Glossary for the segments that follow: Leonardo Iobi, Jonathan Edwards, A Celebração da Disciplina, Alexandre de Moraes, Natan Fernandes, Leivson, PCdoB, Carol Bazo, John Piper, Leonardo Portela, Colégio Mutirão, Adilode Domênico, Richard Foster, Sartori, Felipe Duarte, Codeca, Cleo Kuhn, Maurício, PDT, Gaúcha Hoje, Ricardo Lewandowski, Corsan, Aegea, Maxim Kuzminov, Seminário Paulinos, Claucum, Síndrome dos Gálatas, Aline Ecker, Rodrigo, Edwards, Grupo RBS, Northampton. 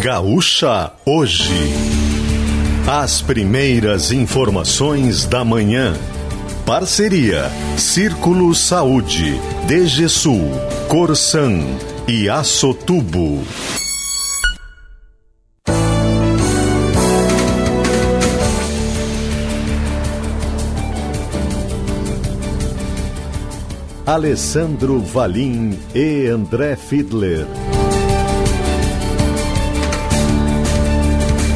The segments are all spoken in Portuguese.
Gaúcha Hoje. As primeiras informações da manhã. Parceria Círculo Saúde, DGSul, Corsan e Açotubo. Alessandro Valim e André Fiedler.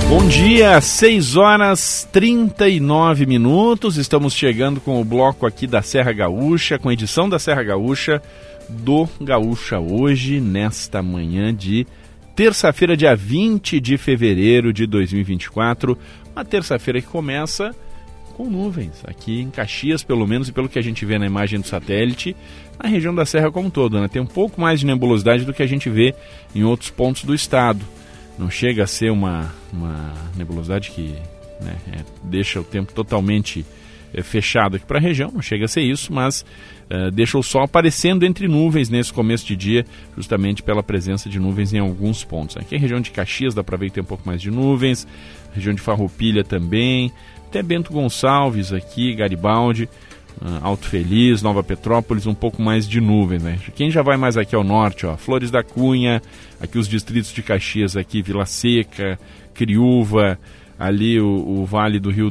Bom dia, 6h39. Estamos chegando com o bloco aqui da Serra Gaúcha, com a edição da Serra Gaúcha, do Gaúcha Hoje, nesta manhã de terça-feira, dia 20 de fevereiro de 2024. Uma terça-feira que começa com nuvens, aqui em Caxias, pelo menos, e pelo que a gente vê na imagem do satélite, na região da Serra como um todo, né? Tem um pouco mais de nebulosidade do que a gente vê em outros pontos do estado. Não chega a ser uma nebulosidade que, né, deixa o tempo totalmente fechado aqui para a região, não chega a ser isso, mas deixa o sol aparecendo entre nuvens nesse começo de dia, justamente pela presença de nuvens em alguns pontos. Aqui a região de Caxias dá para ver que tem um pouco mais de nuvens, região de Farroupilha também, até Bento Gonçalves aqui, Garibaldi, Alto Feliz, Nova Petrópolis, um pouco mais de nuvens, né? Quem já vai mais aqui ao norte, ó, Flores da Cunha, aqui os distritos de Caxias, aqui Vila Seca, Criúva, ali o Vale do Rio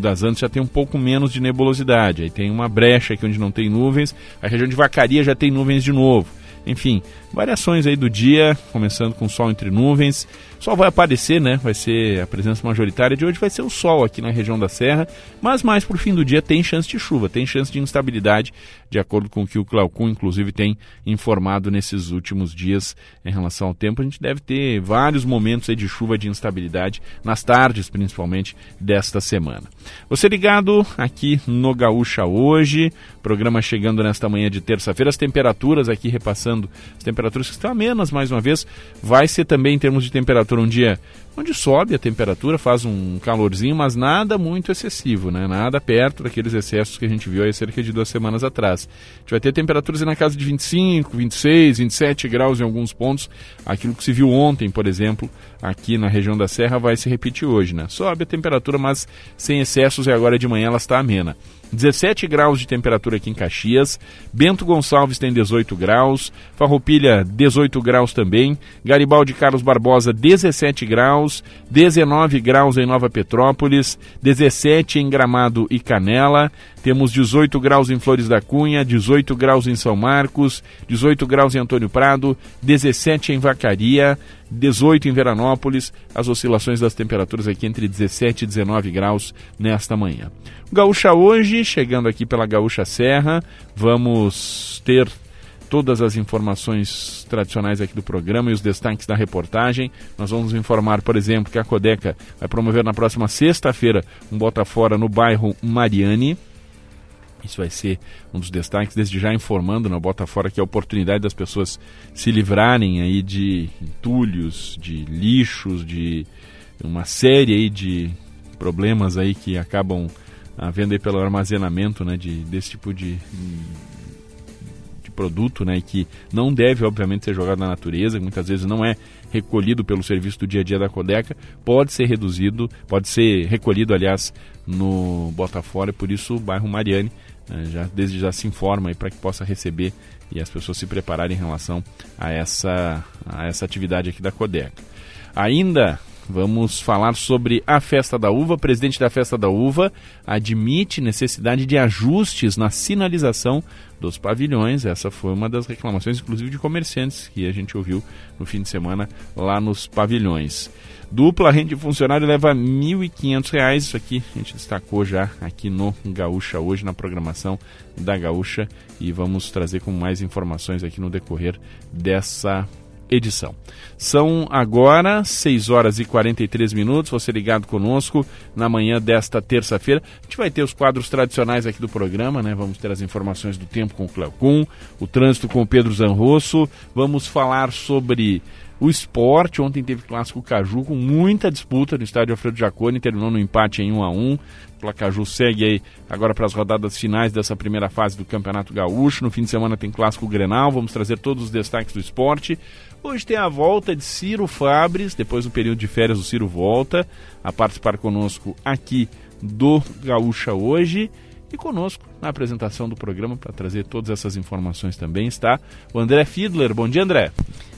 das Antas já tem um pouco menos de nebulosidade, aí tem uma brecha aqui onde não tem nuvens, a região de Vacaria já tem nuvens de novo. Enfim, variações aí do dia, começando com sol entre nuvens. O sol vai aparecer, né? Vai ser a presença majoritária de hoje, vai ser o sol aqui na região da Serra, mas mais pro fim do dia tem chance de chuva, tem chance de instabilidade, de acordo com o que o Cleo Kuhn, inclusive, tem informado nesses últimos dias em relação ao tempo. A gente deve ter vários momentos aí de chuva, de instabilidade, nas tardes, principalmente, desta semana. Você ligado aqui no Gaúcha Hoje, programa chegando nesta manhã de terça-feira, as temperaturas aqui repassando. As temperaturas que estão amenas, mais uma vez, vai ser também em termos de temperatura um dia onde sobe a temperatura, faz um calorzinho, mas nada muito excessivo, né? Nada perto daqueles excessos que a gente viu aí cerca de 2 semanas atrás. A gente vai ter temperaturas na casa de 25, 26, 27 graus em alguns pontos. Aquilo que se viu ontem, por exemplo, aqui na região da Serra, vai se repetir hoje, né? Sobe a temperatura, mas sem excessos, e agora de manhã ela está amena. 17 graus de temperatura aqui em Caxias, Bento Gonçalves tem 18 graus, Farroupilha 18 graus também, Garibaldi Carlos Barbosa 17 graus, 19 graus em Nova Petrópolis, 17 em Gramado e Canela, temos 18 graus em Flores da Cunha, 18 graus em São Marcos, 18 graus em Antônio Prado, 17 em Vacaria, 18 em Veranópolis, as oscilações das temperaturas aqui entre 17 e 19 graus nesta manhã. Gaúcha Hoje, chegando aqui pela Gaúcha Serra, vamos ter todas as informações tradicionais aqui do programa e os destaques da reportagem. Nós vamos informar, por exemplo, que a Codeca vai promover na próxima sexta-feira um bota-fora no bairro Mariani. Isso vai ser um dos destaques, desde já informando na Bota Fora que é a oportunidade das pessoas se livrarem aí de entulhos, de lixos, de uma série aí de problemas aí que acabam havendo aí pelo armazenamento, né, desse tipo de produto, né, que não deve, obviamente, ser jogado na natureza, que muitas vezes não é recolhido pelo serviço do dia a dia da Codeca, pode ser recolhido, aliás, no Bota Fora, e por isso o bairro Mariani desde já se informa aí para que possa receber e as pessoas se prepararem em relação a essa atividade aqui da Codeca. Ainda vamos falar sobre a Festa da Uva. O presidente da Festa da Uva admite necessidade de ajustes na sinalização dos pavilhões. Essa foi uma das reclamações, inclusive, de comerciantes que a gente ouviu no fim de semana lá nos pavilhões. Dupla renda de funcionário leva R$ 1.500. Isso aqui a gente destacou já aqui no Gaúcha Hoje, na programação da Gaúcha, e vamos trazer com mais informações aqui no decorrer dessa edição. São agora 6h43, você ligado conosco na manhã desta terça-feira. A gente vai ter os quadros tradicionais aqui do programa, né? Vamos ter as informações do tempo com o Cleo Kuhn, o trânsito com o Pedro Zanrosso, vamos falar sobre o esporte. Ontem teve clássico Caju com muita disputa no estádio Alfredo Jaconi, terminou no empate em 1-1. O Caju segue aí agora para as rodadas finais dessa primeira fase do Campeonato Gaúcho. No fim de semana tem clássico Grenal, vamos trazer todos os destaques do esporte. Hoje tem a volta de Ciro Fabres, depois do período de férias o Ciro volta a participar conosco aqui do Gaúcha Hoje. E conosco na apresentação do programa para trazer todas essas informações também está o André Fiedler. Bom dia, André.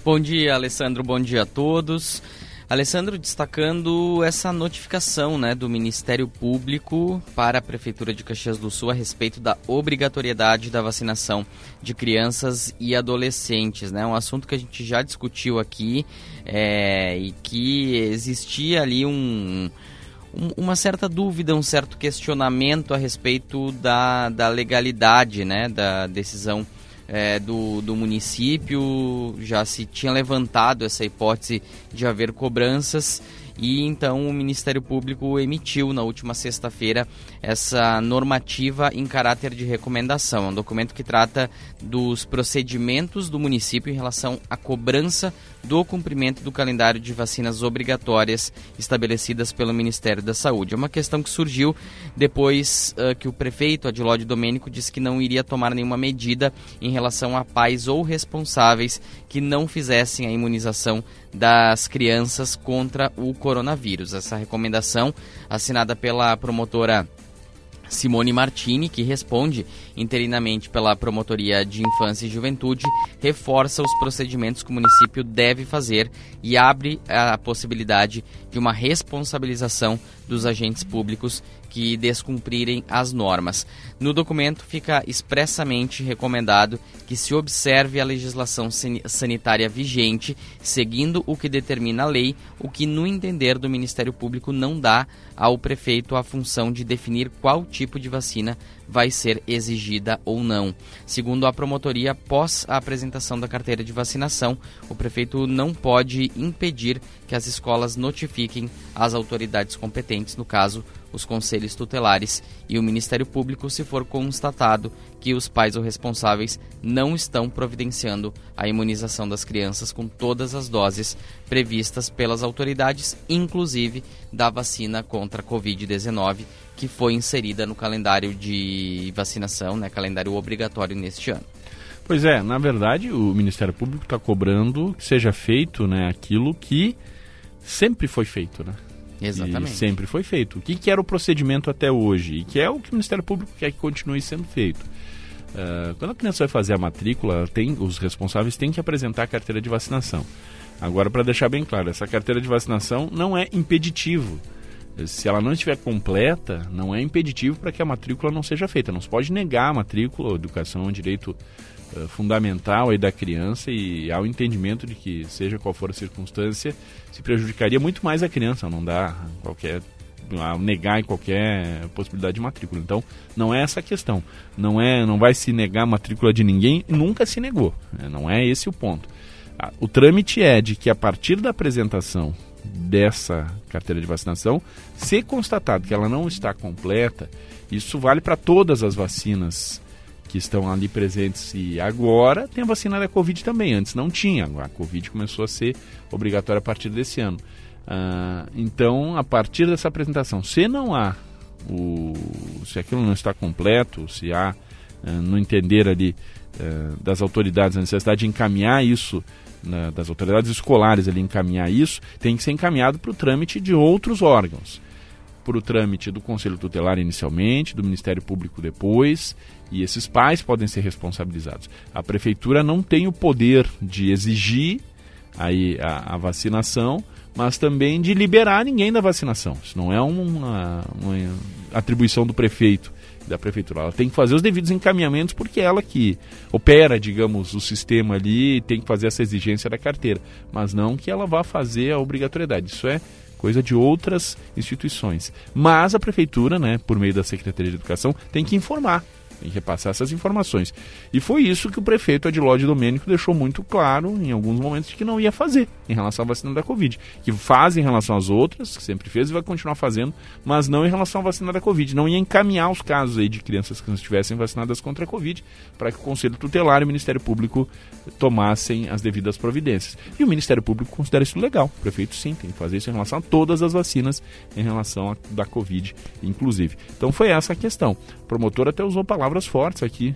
Bom dia, Alessandro. Bom dia a todos. Alessandro, destacando essa notificação, né, do Ministério Público para a Prefeitura de Caxias do Sul a respeito da obrigatoriedade da vacinação de crianças e adolescentes, né? Um assunto que a gente já discutiu aqui e que existia ali uma certa dúvida, um certo questionamento a respeito da legalidade, né, da decisão do município. Já se tinha levantado essa hipótese de haver cobranças e então o Ministério Público emitiu na última sexta-feira essa normativa em caráter de recomendação. É um documento que trata dos procedimentos do município em relação à cobrança do cumprimento do calendário de vacinas obrigatórias estabelecidas pelo Ministério da Saúde. É uma questão que surgiu depois que o prefeito Adilode Domênico disse que não iria tomar nenhuma medida em relação a pais ou responsáveis que não fizessem a imunização das crianças contra o coronavírus. Essa recomendação, assinada pela promotora Simone Martini, que responde interinamente pela Promotoria de Infância e Juventude, reforça os procedimentos que o município deve fazer e abre a possibilidade de uma responsabilização dos agentes públicos que descumprirem as normas. No documento fica expressamente recomendado que se observe a legislação sanitária vigente, seguindo o que determina a lei, o que no entender do Ministério Público não dá ao prefeito a função de definir qual tipo de vacina vai ser exigida ou não. Segundo a promotoria, após a apresentação da carteira de vacinação, o prefeito não pode impedir que as escolas notifiquem as autoridades competentes, no caso, os conselhos tutelares e o Ministério Público, se for constatado que os pais ou responsáveis não estão providenciando a imunização das crianças com todas as doses previstas pelas autoridades, inclusive da vacina contra a Covid-19, que foi inserida no calendário de vacinação, né, calendário obrigatório neste ano. Pois é, na verdade, o Ministério Público está cobrando que seja feito, né, aquilo que sempre foi feito, né? Exatamente. E sempre foi feito. O que era o procedimento até hoje? E que é o que o Ministério Público quer que continue sendo feito. Quando a criança vai fazer a matrícula, os responsáveis têm que apresentar a carteira de vacinação. Agora, para deixar bem claro, essa carteira de vacinação não é impeditivo. Se ela não estiver completa, não é impeditivo para que a matrícula não seja feita. Não se pode negar a matrícula. A educação é um direito fundamental aí da criança, e há o entendimento de que, seja qual for a circunstância, se prejudicaria muito mais a criança, não dá negar em qualquer possibilidade de matrícula. Então, não é essa a questão. Não vai se negar a matrícula de ninguém, nunca se negou. Não é esse o ponto. O trâmite é de que, a partir da apresentação dessa carteira de vacinação, se constatado que ela não está completa, isso vale para todas as vacinas que estão ali presentes, e agora tem a vacina da Covid também, antes não tinha, a Covid começou a ser obrigatória a partir desse ano. Então, a partir dessa apresentação, se aquilo não está completo, se há, no entender ali das autoridades, a necessidade de encaminhar isso, das autoridades escolares ali encaminhar isso, tem que ser encaminhado para o trâmite de outros órgãos. Por o trâmite do Conselho Tutelar inicialmente, do Ministério Público depois, e esses pais podem ser responsabilizados. A Prefeitura não tem o poder de exigir aí a vacinação, mas também de liberar ninguém da vacinação. Isso não é uma atribuição do prefeito, da Prefeitura. Ela tem que fazer os devidos encaminhamentos, porque ela que opera, digamos, o sistema ali, tem que fazer essa exigência da carteira, mas não que ela vá fazer a obrigatoriedade. Isso é coisa de outras instituições. Mas a Prefeitura, né, por meio da Secretaria de Educação, tem que informar, tem que repassar essas informações. E foi isso que o prefeito Adilode Domênico deixou muito claro em alguns momentos, de que não ia fazer em relação à vacina da Covid. Que faz em relação às outras, que sempre fez e vai continuar fazendo, mas não em relação à vacina da Covid. Não ia encaminhar os casos aí de crianças que não estivessem vacinadas contra a Covid para que o Conselho Tutelar e o Ministério Público tomassem as devidas providências. E o Ministério Público considera isso legal. O prefeito, sim, tem que fazer isso em relação a todas as vacinas, em relação à da Covid, inclusive. Então foi essa a questão. O promotor até usou palavras palavras fortes aqui,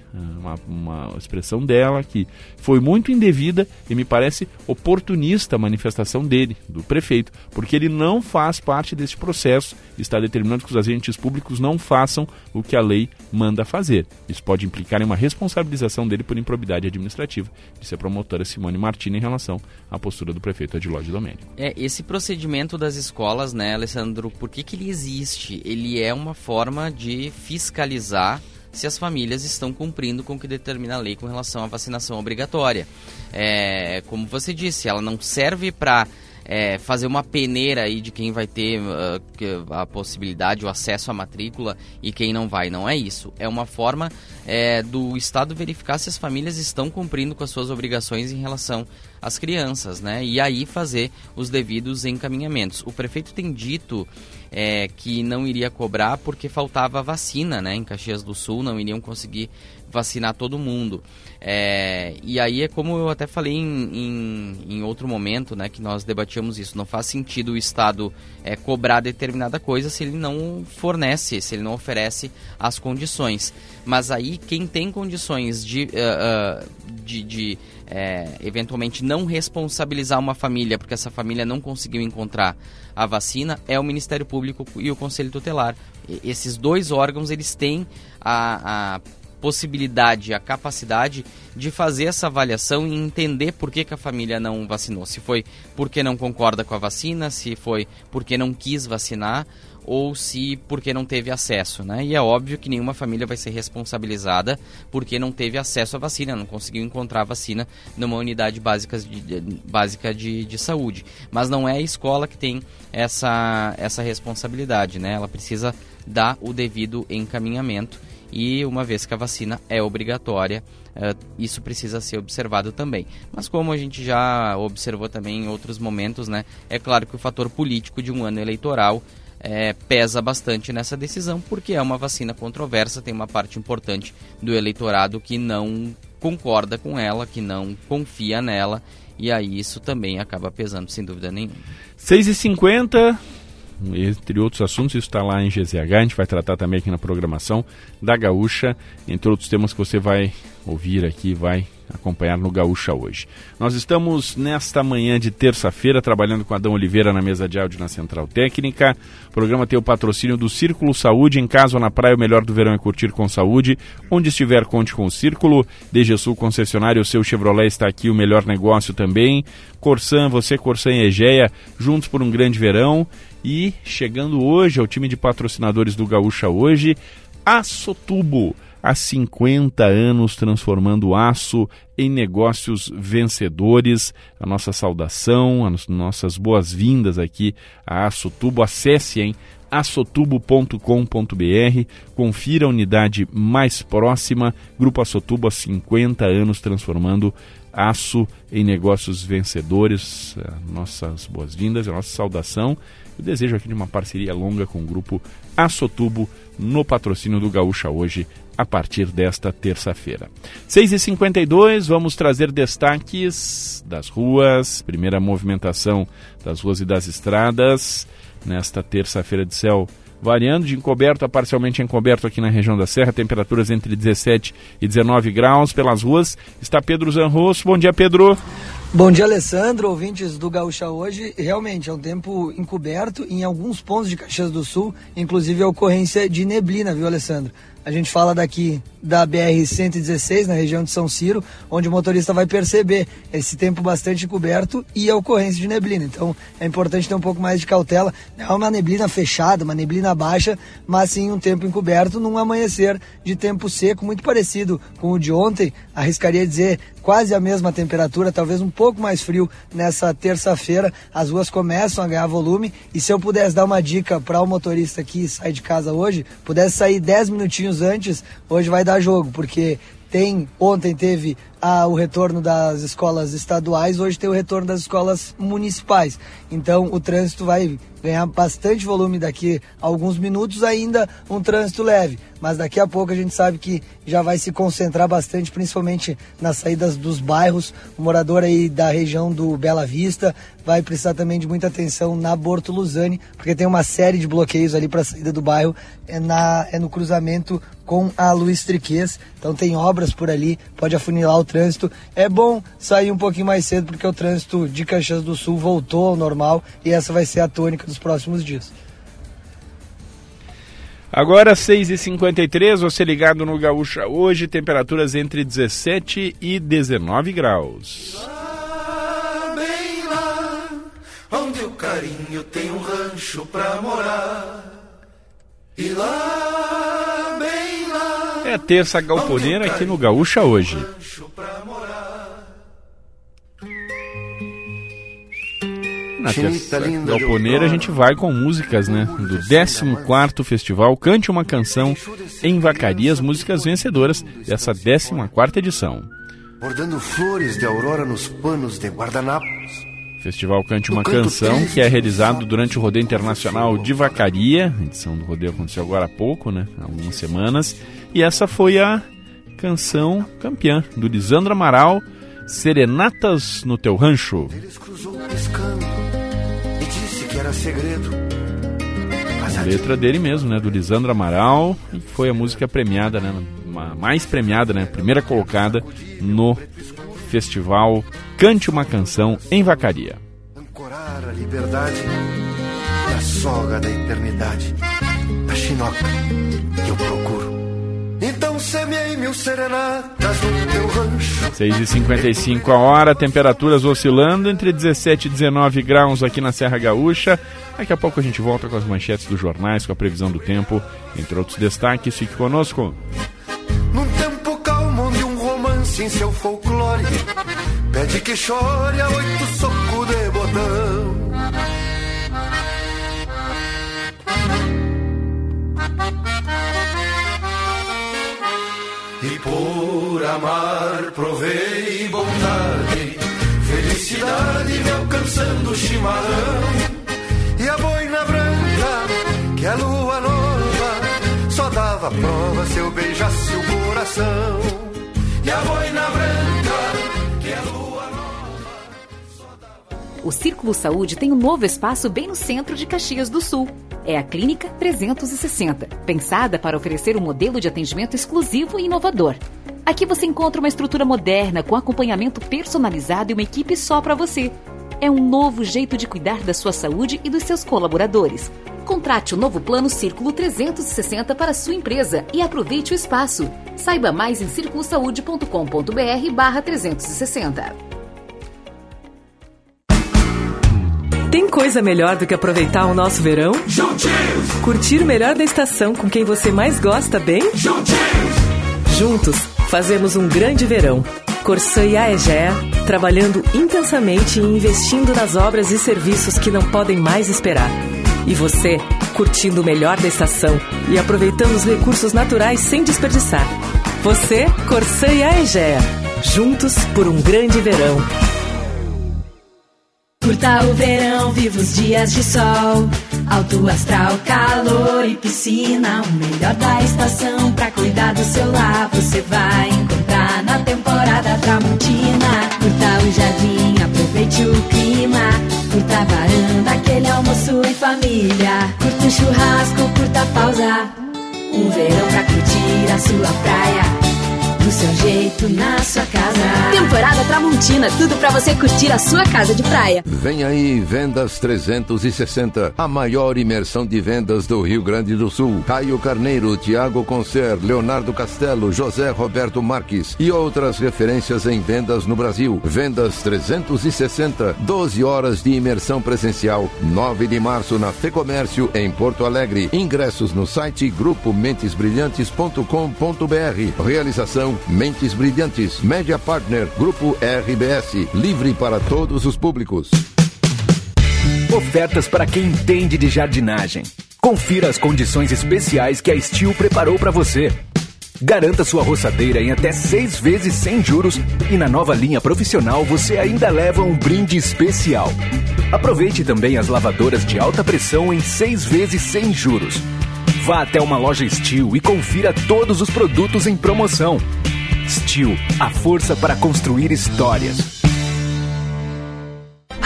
uma expressão dela que foi muito indevida e me parece oportunista a manifestação dele, do prefeito, porque ele não faz parte desse processo, está determinando que os agentes públicos não façam o que a lei manda fazer. Isso pode implicar em uma responsabilização dele por improbidade administrativa, disse a promotora Simone Martini em relação à postura do prefeito Adilode Domênico. Esse procedimento das escolas, né, Alessandro, por que ele existe? Ele é uma forma de fiscalizar se as famílias estão cumprindo com o que determina a lei com relação à vacinação obrigatória. Como você disse, ela não serve para fazer uma peneira aí de quem vai ter a possibilidade, o acesso à matrícula e quem não vai. Não é isso. É uma forma do Estado verificar se as famílias estão cumprindo com as suas obrigações em relação às crianças, né? E aí fazer os devidos encaminhamentos. O prefeito tem dito que não iria cobrar porque faltava vacina, né? Em Caxias do Sul não iriam conseguir vacinar todo mundo. E aí é como eu até falei em outro momento, né, que nós debatíamos isso. Não faz sentido o Estado cobrar determinada coisa se ele não fornece, se ele não oferece as condições. Mas aí quem tem condições de eventualmente não responsabilizar uma família porque essa família não conseguiu encontrar a vacina é o Ministério Público e o Conselho Tutelar. Esses dois órgãos, eles têm a possibilidade, a capacidade de fazer essa avaliação e entender por que a família não vacinou. Se foi porque não concorda com a vacina, se foi porque não quis vacinar ou se porque não teve acesso, né? E é óbvio que nenhuma família vai ser responsabilizada porque não teve acesso à vacina, não conseguiu encontrar a vacina numa unidade básica de saúde. Mas não é a escola que tem essa responsabilidade, né? Ela precisa dar o devido encaminhamento. E uma vez que a vacina é obrigatória, isso precisa ser observado também. Mas como a gente já observou também em outros momentos, né, é claro que o fator político de um ano eleitoral pesa bastante nessa decisão, porque é uma vacina controversa, tem uma parte importante do eleitorado que não concorda com ela, que não confia nela, e aí isso também acaba pesando, sem dúvida nenhuma. 6h50... Entre outros assuntos, isso está lá em GZH, a gente vai tratar também aqui na programação da Gaúcha, entre outros temas que você vai ouvir aqui, vai acompanhar no Gaúcha Hoje. Nós estamos nesta manhã de terça-feira trabalhando com Adão Oliveira na mesa de áudio na Central Técnica. O programa tem o patrocínio do Círculo Saúde. Em casa ou na praia, o melhor do verão é curtir com saúde. Onde estiver, conte com o Círculo. DGSul Concessionário, o seu Chevrolet está aqui, o melhor negócio também. Corsan, você, Corsan e Egea, juntos por um grande verão. E chegando hoje ao time de patrocinadores do Gaúcha Hoje, Açotubo. Há 50 anos transformando o aço em negócios vencedores. A nossa saudação, as nossas boas-vindas aqui a Açotubo. Acesse em açotubo.com.br, confira a unidade mais próxima. Grupo Açotubo há 50 anos transformando aço em negócios vencedores. Nossas boas-vindas, a nossa saudação. Eu desejo aqui de uma parceria longa com o Grupo Açotubo no patrocínio do Gaúcha Hoje a partir desta terça-feira. 6h52, vamos trazer destaques das ruas, primeira movimentação das ruas e das estradas nesta terça-feira de céu variando de encoberto a parcialmente encoberto aqui na região da Serra, temperaturas entre 17 e 19 graus. Pelas ruas está Pedro Zanrosso. Bom dia, Pedro. Bom dia, Alessandro, ouvintes do Gaúcha Hoje. Realmente é um tempo encoberto em alguns pontos de Caxias do Sul, inclusive a ocorrência de neblina, viu, Alessandro? A gente fala daqui da BR-116, na região de São Ciro, onde o motorista vai perceber esse tempo bastante encoberto e a ocorrência de neblina. Então é importante ter um pouco mais de cautela. Não é uma neblina fechada, uma neblina baixa, mas sim um tempo encoberto num amanhecer de tempo seco, muito parecido com o de ontem. Arriscaria dizer quase a mesma temperatura, talvez um pouco mais frio nessa terça-feira. As ruas começam a ganhar volume e se eu pudesse dar uma dica para o motorista que sai de casa hoje, pudesse sair 10 minutinhos antes, hoje vai dar jogo, porque ontem teve o retorno das escolas estaduais, hoje tem o retorno das escolas municipais. Então o trânsito vai ganhar bastante volume daqui a alguns minutos, ainda um trânsito leve, mas daqui a pouco a gente sabe que já vai se concentrar bastante, principalmente nas saídas dos bairros. O morador aí da região do Bela Vista vai precisar também de muita atenção na Bortoluzane, porque tem uma série de bloqueios ali para a saída do bairro, no cruzamento com a Luiz Triquez, então tem obras por ali, pode afunilar o trânsito. É bom sair um pouquinho mais cedo, porque o trânsito de Caxias do Sul voltou ao normal e essa vai ser a tônica dos próximos dias. Agora 6h53, você ligado no Gaúcha Hoje, temperaturas entre 17 e 19 graus. Lá, bem lá, onde o carinho tem um rancho pra morar. E lá, bem lá, é terça galponeira aqui no Gaúcha Hoje. Na terça galponeira a gente vai com músicas, né, do 14º Festival Cante uma Canção em Vacarias, músicas vencedoras dessa 14ª edição. Bordando flores de aurora nos panos de guardanapos. Festival Cante uma Canção, que é realizado durante o Rodeio Internacional de Vacaria. A edição do rodeio aconteceu agora há pouco, né, há algumas semanas. E essa foi a canção campeã do Lisandro Amaral, Serenatas no Teu Rancho. A letra dele mesmo, né, do Lisandro Amaral, e foi a música premiada, né, mais premiada, né, primeira colocada no festival Cante uma Canção em Vacaria. Ancorar a liberdade na soga da eternidade, a chinoca que eu procuro. Então semeei mil serenatas no teu rancho. 6h55 a hora, temperaturas oscilando entre 17 e 19 graus aqui na Serra Gaúcha. Daqui a pouco a gente volta com as manchetes dos jornais, com a previsão do tempo, entre outros destaques. Fique conosco. Num tempo calmo onde um romance em seu folclore pede que chore a 8 socos de botão. E por amar provei vontade, felicidade me alcançando o chimarrão. E a boina branca que a lua nova só dava prova se eu beijasse o coração. E a boina branca que a lua nova só dava... O Círculo Saúde tem um novo espaço bem no centro de Caxias do Sul. É a Clínica 360, pensada para oferecer um modelo de atendimento exclusivo e inovador. Aqui você encontra uma estrutura moderna com acompanhamento personalizado e uma equipe só para você. É um novo jeito de cuidar da sua saúde e dos seus colaboradores. Contrate o novo plano Círculo 360 para sua empresa e aproveite o espaço. Saiba mais em circulosaude.com.br/360. Tem coisa melhor do que aproveitar o nosso verão? Juntinhos! Curtir o melhor da estação com quem você mais gosta, bem? Juntinhos! Juntos, fazemos um grande verão. Corsan e Aegea, trabalhando intensamente e investindo nas obras e serviços que não podem mais esperar. E você, curtindo o melhor da estação e aproveitando os recursos naturais sem desperdiçar. Você, Corsan e Aegea, juntos por um grande verão. Curta o verão, viva os dias de sol, alto astral, calor e piscina. O melhor da estação pra cuidar do seu lar você vai encontrar na temporada Tramontina. Curta o jardim, aproveite o clima, curta a varanda, aquele almoço em família. Curta o churrasco, curta a pausa, um verão pra curtir a sua praia, do seu jeito, na sua casa. Temporada Tramontina, tudo pra você curtir a sua casa de praia. Vem aí Vendas 360, a maior imersão de vendas do Rio Grande do Sul. Caio Carneiro, Tiago Concer, Leonardo Castelo, José Roberto Marques e outras referências em vendas no Brasil. Vendas 360, 12 horas de imersão presencial, 9 de março na FEComércio, em Porto Alegre. Ingressos no site grupomentesbrilhantes.com.br. Realização Mentes Brilhantes, Media Partner, Grupo RBS, livre para todos os públicos. Ofertas para quem entende de jardinagem. Confira as condições especiais que a Steel preparou para você. Garanta sua roçadeira em até 6 vezes sem juros e na nova linha profissional você ainda leva um brinde especial. Aproveite também as lavadoras de alta pressão em 6 vezes sem juros. Vá até uma loja Steel e confira todos os produtos em promoção. Steel, a força para construir histórias.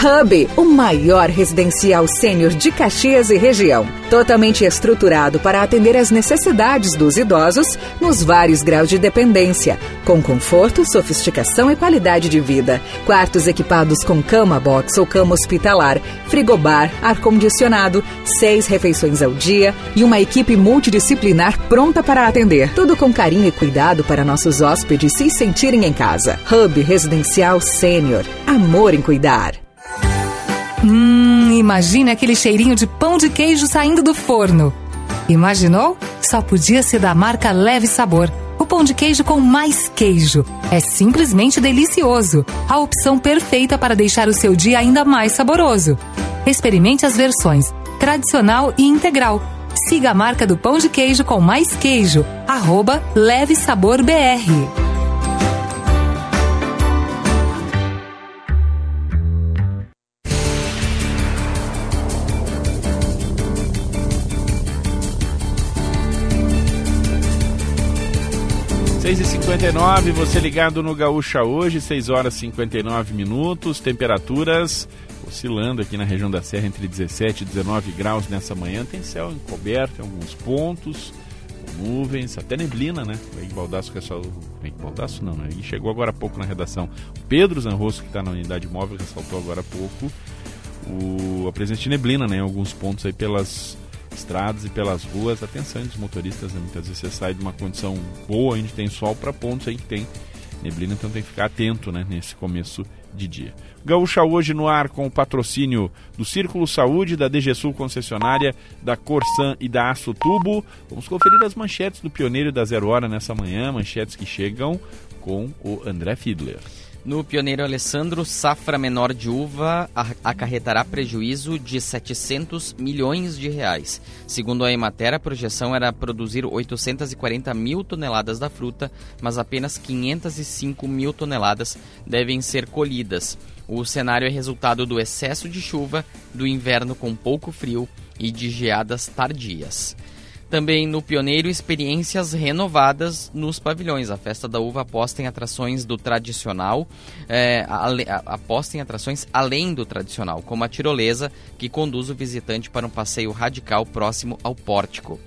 Hub, o maior residencial sênior de Caxias e região. Totalmente estruturado para atender às necessidades dos idosos nos vários graus de dependência, com conforto, sofisticação e qualidade de vida. Quartos equipados com cama box ou cama hospitalar, frigobar, ar-condicionado, 6 refeições ao dia e uma equipe multidisciplinar pronta para atender. Tudo com carinho e cuidado para nossos hóspedes se sentirem em casa. Hub Residencial Sênior. Amor em cuidar. Imagine aquele cheirinho de pão de queijo saindo do forno. Imaginou? Só podia ser da marca Leve Sabor. O pão de queijo com mais queijo. É simplesmente delicioso. A opção perfeita para deixar o seu dia ainda mais saboroso. Experimente as versões tradicional e integral. Siga a marca do pão de queijo com mais queijo. @LeveSaborBR. E 59, você ligado no Gaúcha hoje, 6h59, temperaturas oscilando aqui na região da Serra entre 17 e 19 graus nessa manhã, tem céu encoberto em alguns pontos, nuvens, até neblina, né? O Baldasso, que é só... Baldasso não, né? E chegou agora há pouco na redação. O Pedro Zanrosso, que está na unidade móvel, ressaltou agora há pouco a presença de neblina, né? Em alguns pontos aí pelas estradas e pelas ruas, atenção dos motoristas, né? Muitas vezes você sai de uma condição boa, onde tem sol, para pontos aí que tem neblina, então tem que ficar atento, né? Nesse começo de dia. Gaúcha hoje no ar com o patrocínio do Círculo Saúde, da DG Sul concessionária, da Corsan e da Açotubo. Vamos conferir as manchetes do Pioneiro e da Zero Hora nessa manhã, manchetes que chegam com o André Fiedler. No Pioneiro, Alessandro, safra menor de uva acarretará prejuízo de 700 milhões de reais. Segundo a Emater, a projeção era produzir 840 mil toneladas da fruta, mas apenas 505 mil toneladas devem ser colhidas. O cenário é resultado do excesso de chuva, do inverno com pouco frio e de geadas tardias. Também no Pioneiro, experiências renovadas nos pavilhões. A Festa da Uva aposta em atrações do tradicional, aposta em atrações além do tradicional, como a tirolesa, que conduz o visitante para um passeio radical próximo ao pórtico.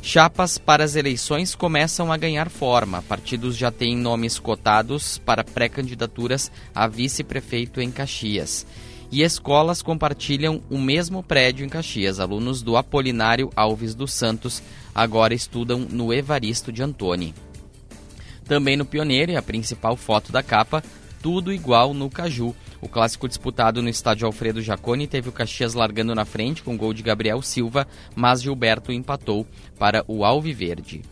Chapas para as eleições começam a ganhar forma. Partidos já têm nomes cotados para pré-candidaturas a vice-prefeito em Caxias. E escolas compartilham o mesmo prédio em Caxias. Alunos do Apolinário Alves dos Santos agora estudam no Evaristo de Antoni. Também no Pioneiro, e a principal foto da capa, tudo igual no Caju. O clássico disputado no estádio Alfredo Jaconi teve o Caxias largando na frente com gol de Gabriel Silva, mas Gilberto empatou para o Alviverde.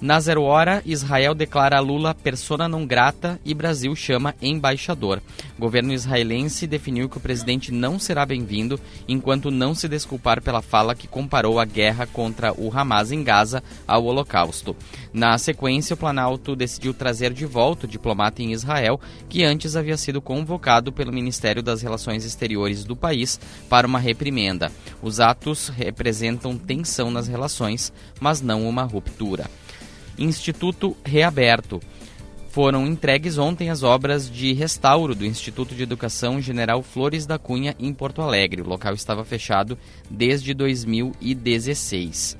Na Zero Hora, Israel declara a Lula persona non grata e Brasil chama embaixador. O governo israelense definiu que o presidente não será bem-vindo enquanto não se desculpar pela fala que comparou a guerra contra o Hamas em Gaza ao Holocausto. Na sequência, o Planalto decidiu trazer de volta o diplomata em Israel, que antes havia sido convocado pelo Ministério das Relações Exteriores do país para uma reprimenda. Os atos representam tensão nas relações, mas não uma ruptura. Instituto reaberto. Foram entregues ontem as obras de restauro do Instituto de Educação General Flores da Cunha, em Porto Alegre. O local estava fechado desde 2016.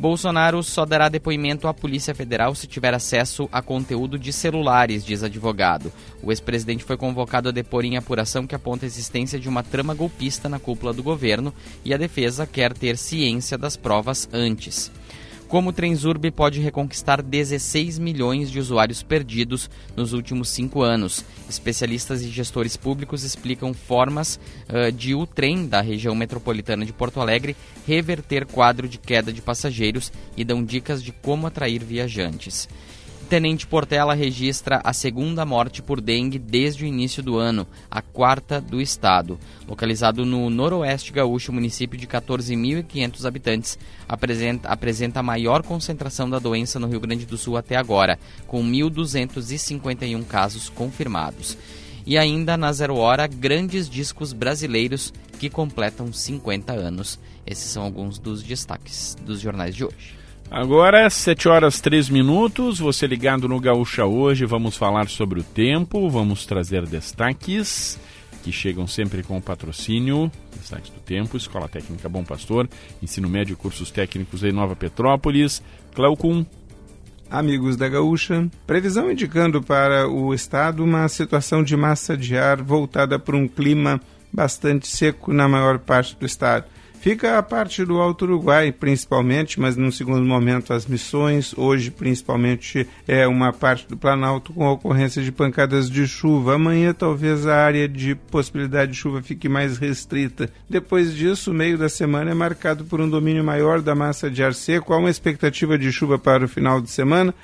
Bolsonaro só dará depoimento à Polícia Federal se tiver acesso a conteúdo de celulares, diz advogado. O ex-presidente foi convocado a depor em apuração que aponta a existência de uma trama golpista na cúpula do governo e a defesa quer ter ciência das provas antes. Como o Transurb pode reconquistar 16 milhões de usuários perdidos nos últimos 5 anos. Especialistas e gestores públicos explicam formas de o trem da região metropolitana de Porto Alegre reverter quadro de queda de passageiros e dão dicas de como atrair viajantes. Tenente Portela registra a segunda morte por dengue desde o início do ano, a quarta do estado. Localizado no noroeste gaúcho, o município de 14.500 habitantes apresenta a maior concentração da doença no Rio Grande do Sul até agora, com 1.251 casos confirmados. E ainda na Zero Hora, grandes discos brasileiros que completam 50 anos. Esses são alguns dos destaques dos jornais de hoje. Agora, 7h03, você ligado no Gaúcha Hoje, vamos falar sobre o tempo, vamos trazer destaques que chegam sempre com o patrocínio, destaques do tempo, Escola Técnica Bom Pastor, Ensino Médio e Cursos Técnicos em Nova Petrópolis, Claucum. Amigos da Gaúcha, previsão indicando para o estado uma situação de massa de ar voltada para um clima bastante seco na maior parte do estado. Fica a parte do Alto Uruguai, principalmente, mas num segundo momento as Missões. Hoje, principalmente, é uma parte do Planalto com ocorrência de pancadas de chuva. Amanhã, talvez, a área de possibilidade de chuva fique mais restrita. Depois disso, o meio da semana é marcado por um domínio maior da massa de ar seco. Há uma expectativa de chuva para o final de semana.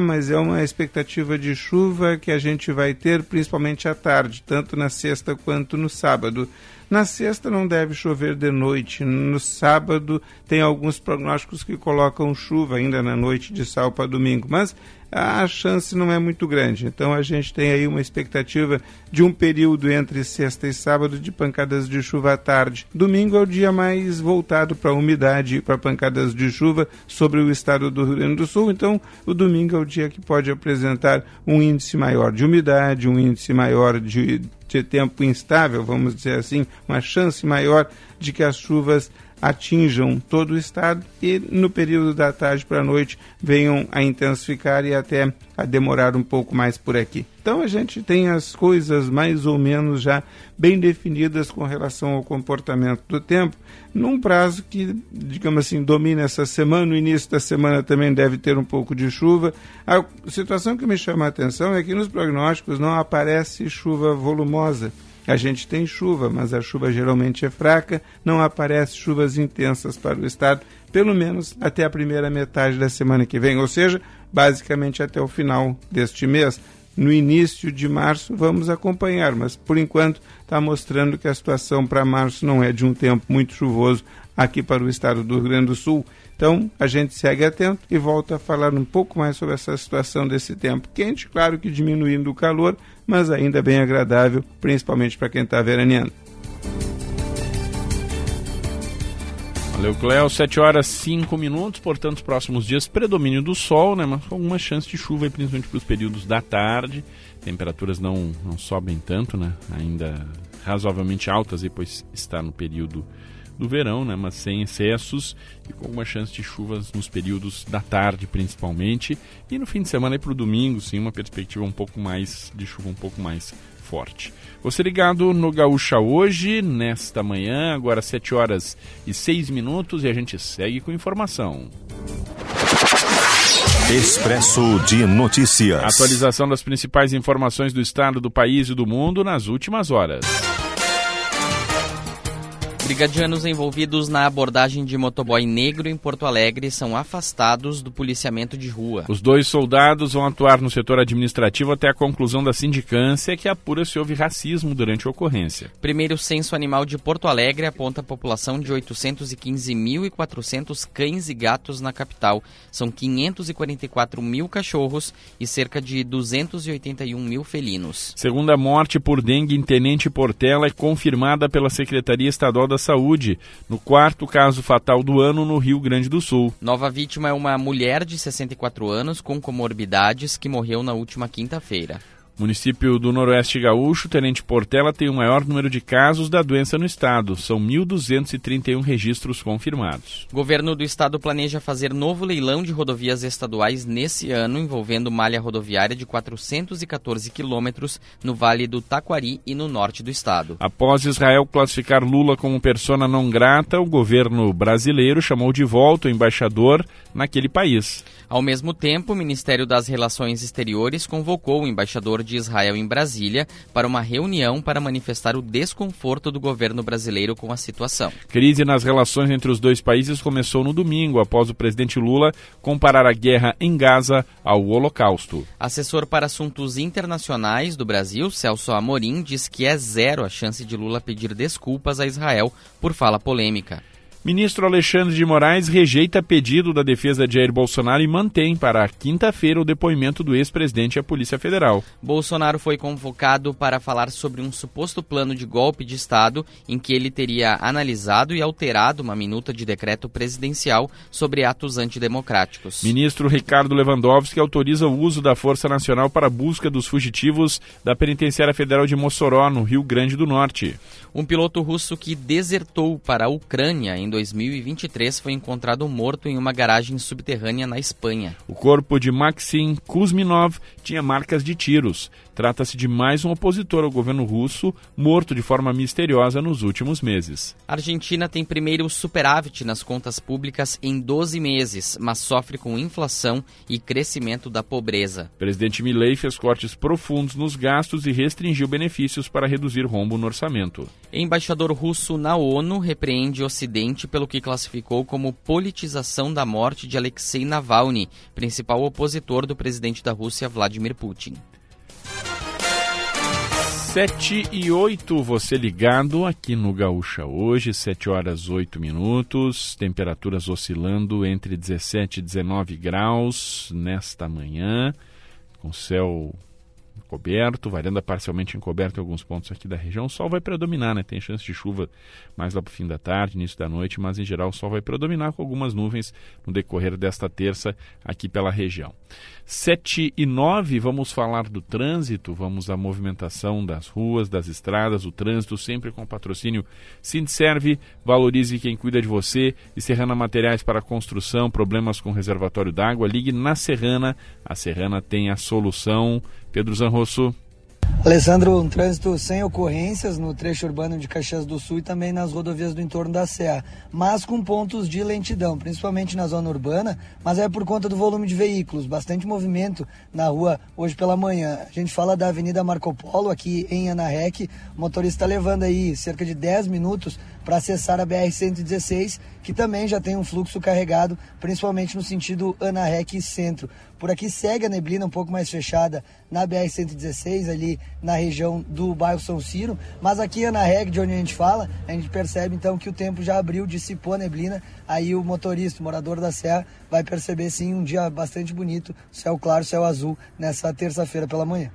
Mas é uma expectativa de chuva que a gente vai ter, principalmente à tarde, tanto na sexta quanto no sábado. Na sexta não deve chover de noite, no sábado tem alguns prognósticos que colocam chuva ainda na noite de sábado para domingo, mas a chance não é muito grande. Então a gente tem aí uma expectativa de um período entre sexta e sábado de pancadas de chuva à tarde. Domingo é o dia mais voltado para a umidade e para pancadas de chuva sobre o estado do Rio Grande do Sul, então o domingo é o dia que pode apresentar um índice maior de umidade, um índice maior de tempo instável, vamos dizer assim, uma chance maior de que as chuvas atinjam todo o estado e no período da tarde para a noite venham a intensificar e até a demorar um pouco mais por aqui. Então a gente tem as coisas mais ou menos já bem definidas com relação ao comportamento do tempo, num prazo que, digamos assim, domina essa semana. No início da semana também deve ter um pouco de chuva. A situação que me chama a atenção é que nos prognósticos não aparece chuva volumosa. A gente tem chuva, mas a chuva geralmente é fraca, não aparecem chuvas intensas para o estado, pelo menos até a primeira metade da semana que vem, ou seja, basicamente até o final deste mês. No início de março vamos acompanhar, mas por enquanto está mostrando que a situação para março não é de um tempo muito chuvoso aqui para o estado do Rio Grande do Sul. Então a gente segue atento e volta a falar um pouco mais sobre essa situação desse tempo quente, claro que diminuindo o calor, mas ainda bem agradável, principalmente para quem está veraneando. Valeu, Cleo. 7h05, portanto, os próximos dias, predomínio do sol, né? Mas com alguma chance de chuva, principalmente para os períodos da tarde. Temperaturas não sobem tanto, né? Ainda razoavelmente altas, depois está no período do verão, né? Mas sem excessos e com alguma chance de chuvas nos períodos da tarde, principalmente. E no fim de semana e para o domingo, sim, uma perspectiva um pouco mais de chuva, um pouco mais forte. Você ligado no Gaúcha Hoje, nesta manhã, agora 7h06, e a gente segue com informação. Expresso de Notícias. Atualização das principais informações do estado, do país e do mundo nas últimas horas. Brigadianos envolvidos na abordagem de motoboy negro em Porto Alegre são afastados do policiamento de rua. Os dois soldados vão atuar no setor administrativo até a conclusão da sindicância, que apura se houve racismo durante a ocorrência. Primeiro censo animal de Porto Alegre aponta a população de 815.400 cães e gatos na capital. São 544 mil cachorros e cerca de 281 mil felinos. Segunda morte por dengue em Tenente Portela é confirmada pela Secretaria Estadual da Saúde, no quarto caso fatal do ano no Rio Grande do Sul. Nova vítima é uma mulher de 64 anos com comorbidades que morreu na última quinta-feira. Município do Noroeste Gaúcho, Tenente Portela tem o maior número de casos da doença no estado. São 1.231 registros confirmados. Governo do estado planeja fazer novo leilão de rodovias estaduais nesse ano, envolvendo malha rodoviária de 414 quilômetros no Vale do Taquari e no norte do estado. Após Israel classificar Lula como persona non grata, o governo brasileiro chamou de volta o embaixador naquele país. Ao mesmo tempo, o Ministério das Relações Exteriores convocou o embaixador embaixador de Israel em Brasília para uma reunião para manifestar o desconforto do governo brasileiro com a situação. Crise nas relações entre os dois países começou no domingo, após o presidente Lula comparar a guerra em Gaza ao Holocausto. Assessor para assuntos internacionais do Brasil, Celso Amorim, diz que é zero a chance de Lula pedir desculpas a Israel por fala polêmica. Ministro Alexandre de Moraes rejeita pedido da defesa de Jair Bolsonaro e mantém para quinta-feira o depoimento do ex-presidente à Polícia Federal. Bolsonaro foi convocado para falar sobre um suposto plano de golpe de Estado em que ele teria analisado e alterado uma minuta de decreto presidencial sobre atos antidemocráticos. Ministro Ricardo Lewandowski autoriza o uso da Força Nacional para a busca dos fugitivos da Penitenciária Federal de Mossoró, no Rio Grande do Norte. Um piloto russo que desertou para a Ucrânia em 2023 foi encontrado morto em uma garagem subterrânea na Espanha. O corpo de Maxim Kuzminov tinha marcas de tiros. Trata-se de mais um opositor ao governo russo, morto de forma misteriosa nos últimos meses. A Argentina tem primeiro superávit nas contas públicas em 12 meses, mas sofre com inflação e crescimento da pobreza. O presidente Milei fez cortes profundos nos gastos e restringiu benefícios para reduzir rombo no orçamento. Embaixador russo na ONU repreende o Ocidente pelo que classificou como politização da morte de Alexei Navalny, principal opositor do presidente da Rússia, Vladimir Putin. 7h08, você ligado aqui no Gaúcha hoje, 7h08, temperaturas oscilando entre 17 e 19 graus nesta manhã, com céu coberto, varanda parcialmente encoberta em alguns pontos aqui da região. O sol vai predominar, né? Tem chance de chuva mais lá pro fim da tarde, início da noite, mas em geral o sol vai predominar com algumas nuvens no decorrer desta terça aqui pela região. 7h09, vamos falar do trânsito, vamos à movimentação das ruas, das estradas, o trânsito sempre com patrocínio Sindserve, valorize quem cuida de você, e Serrana Materiais para Construção, problemas com reservatório d'água, ligue na Serrana, a Serrana tem a solução. Pedro Zanrosso. Alessandro, um trânsito sem ocorrências no trecho urbano de Caxias do Sul e também nas rodovias do entorno da Serra, mas com pontos de lentidão, principalmente na zona urbana, mas é por conta do volume de veículos, bastante movimento na rua hoje pela manhã. A gente fala da Avenida Marco Polo, aqui em Anahec, o motorista está levando aí cerca de 10 minutos para acessar a BR-116, que também já tem um fluxo carregado, principalmente no sentido Anahec Centro. Por aqui segue a neblina um pouco mais fechada na BR-116, ali na região do bairro São Ciro, mas aqui na REG, de onde a gente fala, a gente percebe então que o tempo já abriu, dissipou a neblina, aí o motorista, o morador da Serra, vai perceber sim um dia bastante bonito, céu claro, céu azul, nessa terça-feira pela manhã.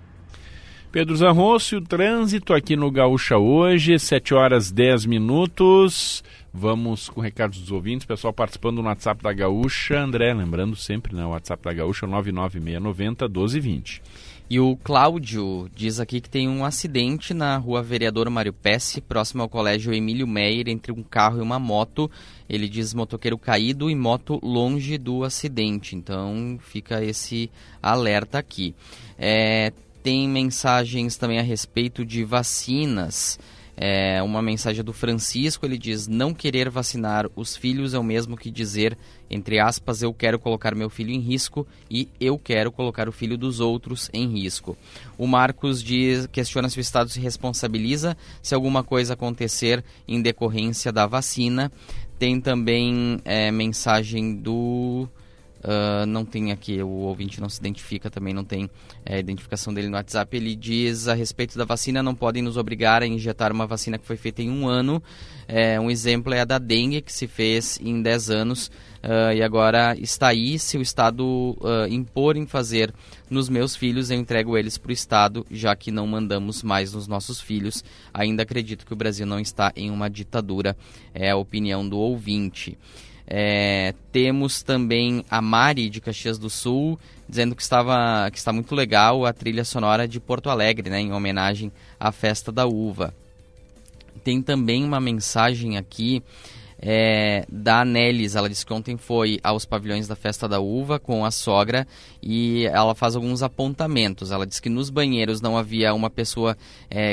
Pedro Zanrosso, o trânsito aqui no Gaúcha hoje, 7h10. Vamos com recados dos ouvintes, pessoal participando no WhatsApp da Gaúcha. André, lembrando sempre, né, o WhatsApp da Gaúcha, 996901220. E o Cláudio diz aqui que tem um acidente na rua Vereador Mário Pesce, próximo ao colégio Emílio Meyer, entre um carro e uma moto. Ele diz motoqueiro caído e moto longe do acidente. Então fica esse alerta aqui. Tem mensagens também a respeito de vacinas. Uma mensagem do Francisco, ele diz: não querer vacinar os filhos é o mesmo que dizer, entre aspas, eu quero colocar meu filho em risco e eu quero colocar o filho dos outros em risco. O Marcos questiona se o Estado se responsabiliza se alguma coisa acontecer em decorrência da vacina. Tem também mensagem do... não tem aqui, o ouvinte não se identifica, também não tem identificação dele no WhatsApp. Ele diz a respeito da vacina: não podem nos obrigar a injetar uma vacina que foi feita em um ano. Um exemplo é a da dengue, que se fez em 10 anos e agora está aí. Se o Estado impor em fazer nos meus filhos, eu entrego eles para o Estado, já que não mandamos mais nos nossos filhos. Ainda acredito que o Brasil não está em uma ditadura, é a opinião do ouvinte. Temos também a Mari de Caxias do Sul dizendo que está muito legal a trilha sonora de Porto Alegre, né, em homenagem à Festa da Uva. Tem também uma mensagem aqui da Anelis. Ela disse que ontem foi aos pavilhões da Festa da Uva com a sogra e ela faz alguns apontamentos. Ela disse que nos banheiros não havia uma pessoa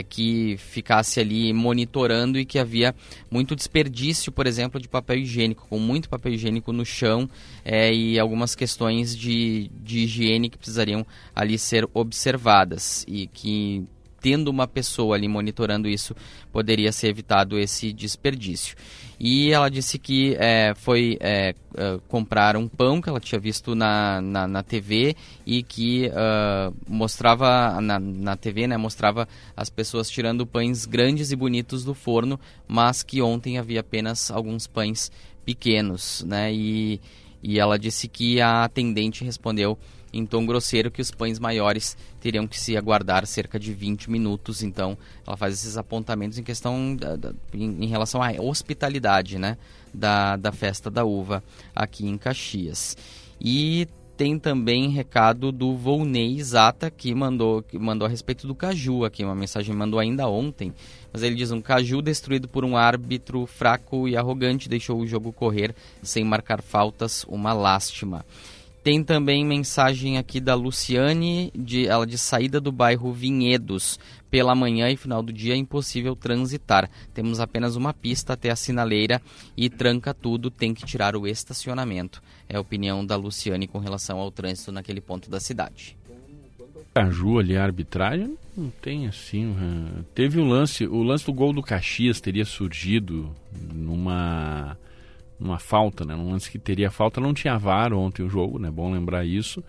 que ficasse ali monitorando e que havia muito desperdício, por exemplo, de papel higiênico, com muito papel higiênico no chão e algumas questões de higiene que precisariam ali ser observadas e que, tendo uma pessoa ali monitorando isso, poderia ser evitado esse desperdício. E ela disse que foi comprar um pão que ela tinha visto na TV e que mostrava na TV, né, mostrava as pessoas tirando pães grandes e bonitos do forno, mas que ontem havia apenas alguns pães pequenos, né? E ela disse que a atendente respondeu em tom grosseiro que os pães maiores teriam que se aguardar cerca de 20 minutos. Então, ela faz esses apontamentos em questão em relação à hospitalidade, né, da Festa da Uva aqui em Caxias. E tem também recado do Volney Zata, que mandou a respeito do caju aqui, uma mensagem mandou ainda ontem, mas ele diz: um caju destruído por um árbitro fraco e arrogante, deixou o jogo correr sem marcar faltas, uma lástima. Tem também mensagem aqui da Luciane, ela de saída do bairro Vinhedos. Pela manhã e final do dia é impossível transitar. Temos apenas uma pista até a sinaleira e tranca tudo, tem que tirar o estacionamento. É a opinião da Luciane com relação ao trânsito naquele ponto da cidade. Caju ali, a arbitragem, não tem assim... Teve o lance do gol do Caxias teria surgido numa falta, né? Um lance que teria falta, não tinha VAR ontem o jogo, né? Bom lembrar isso.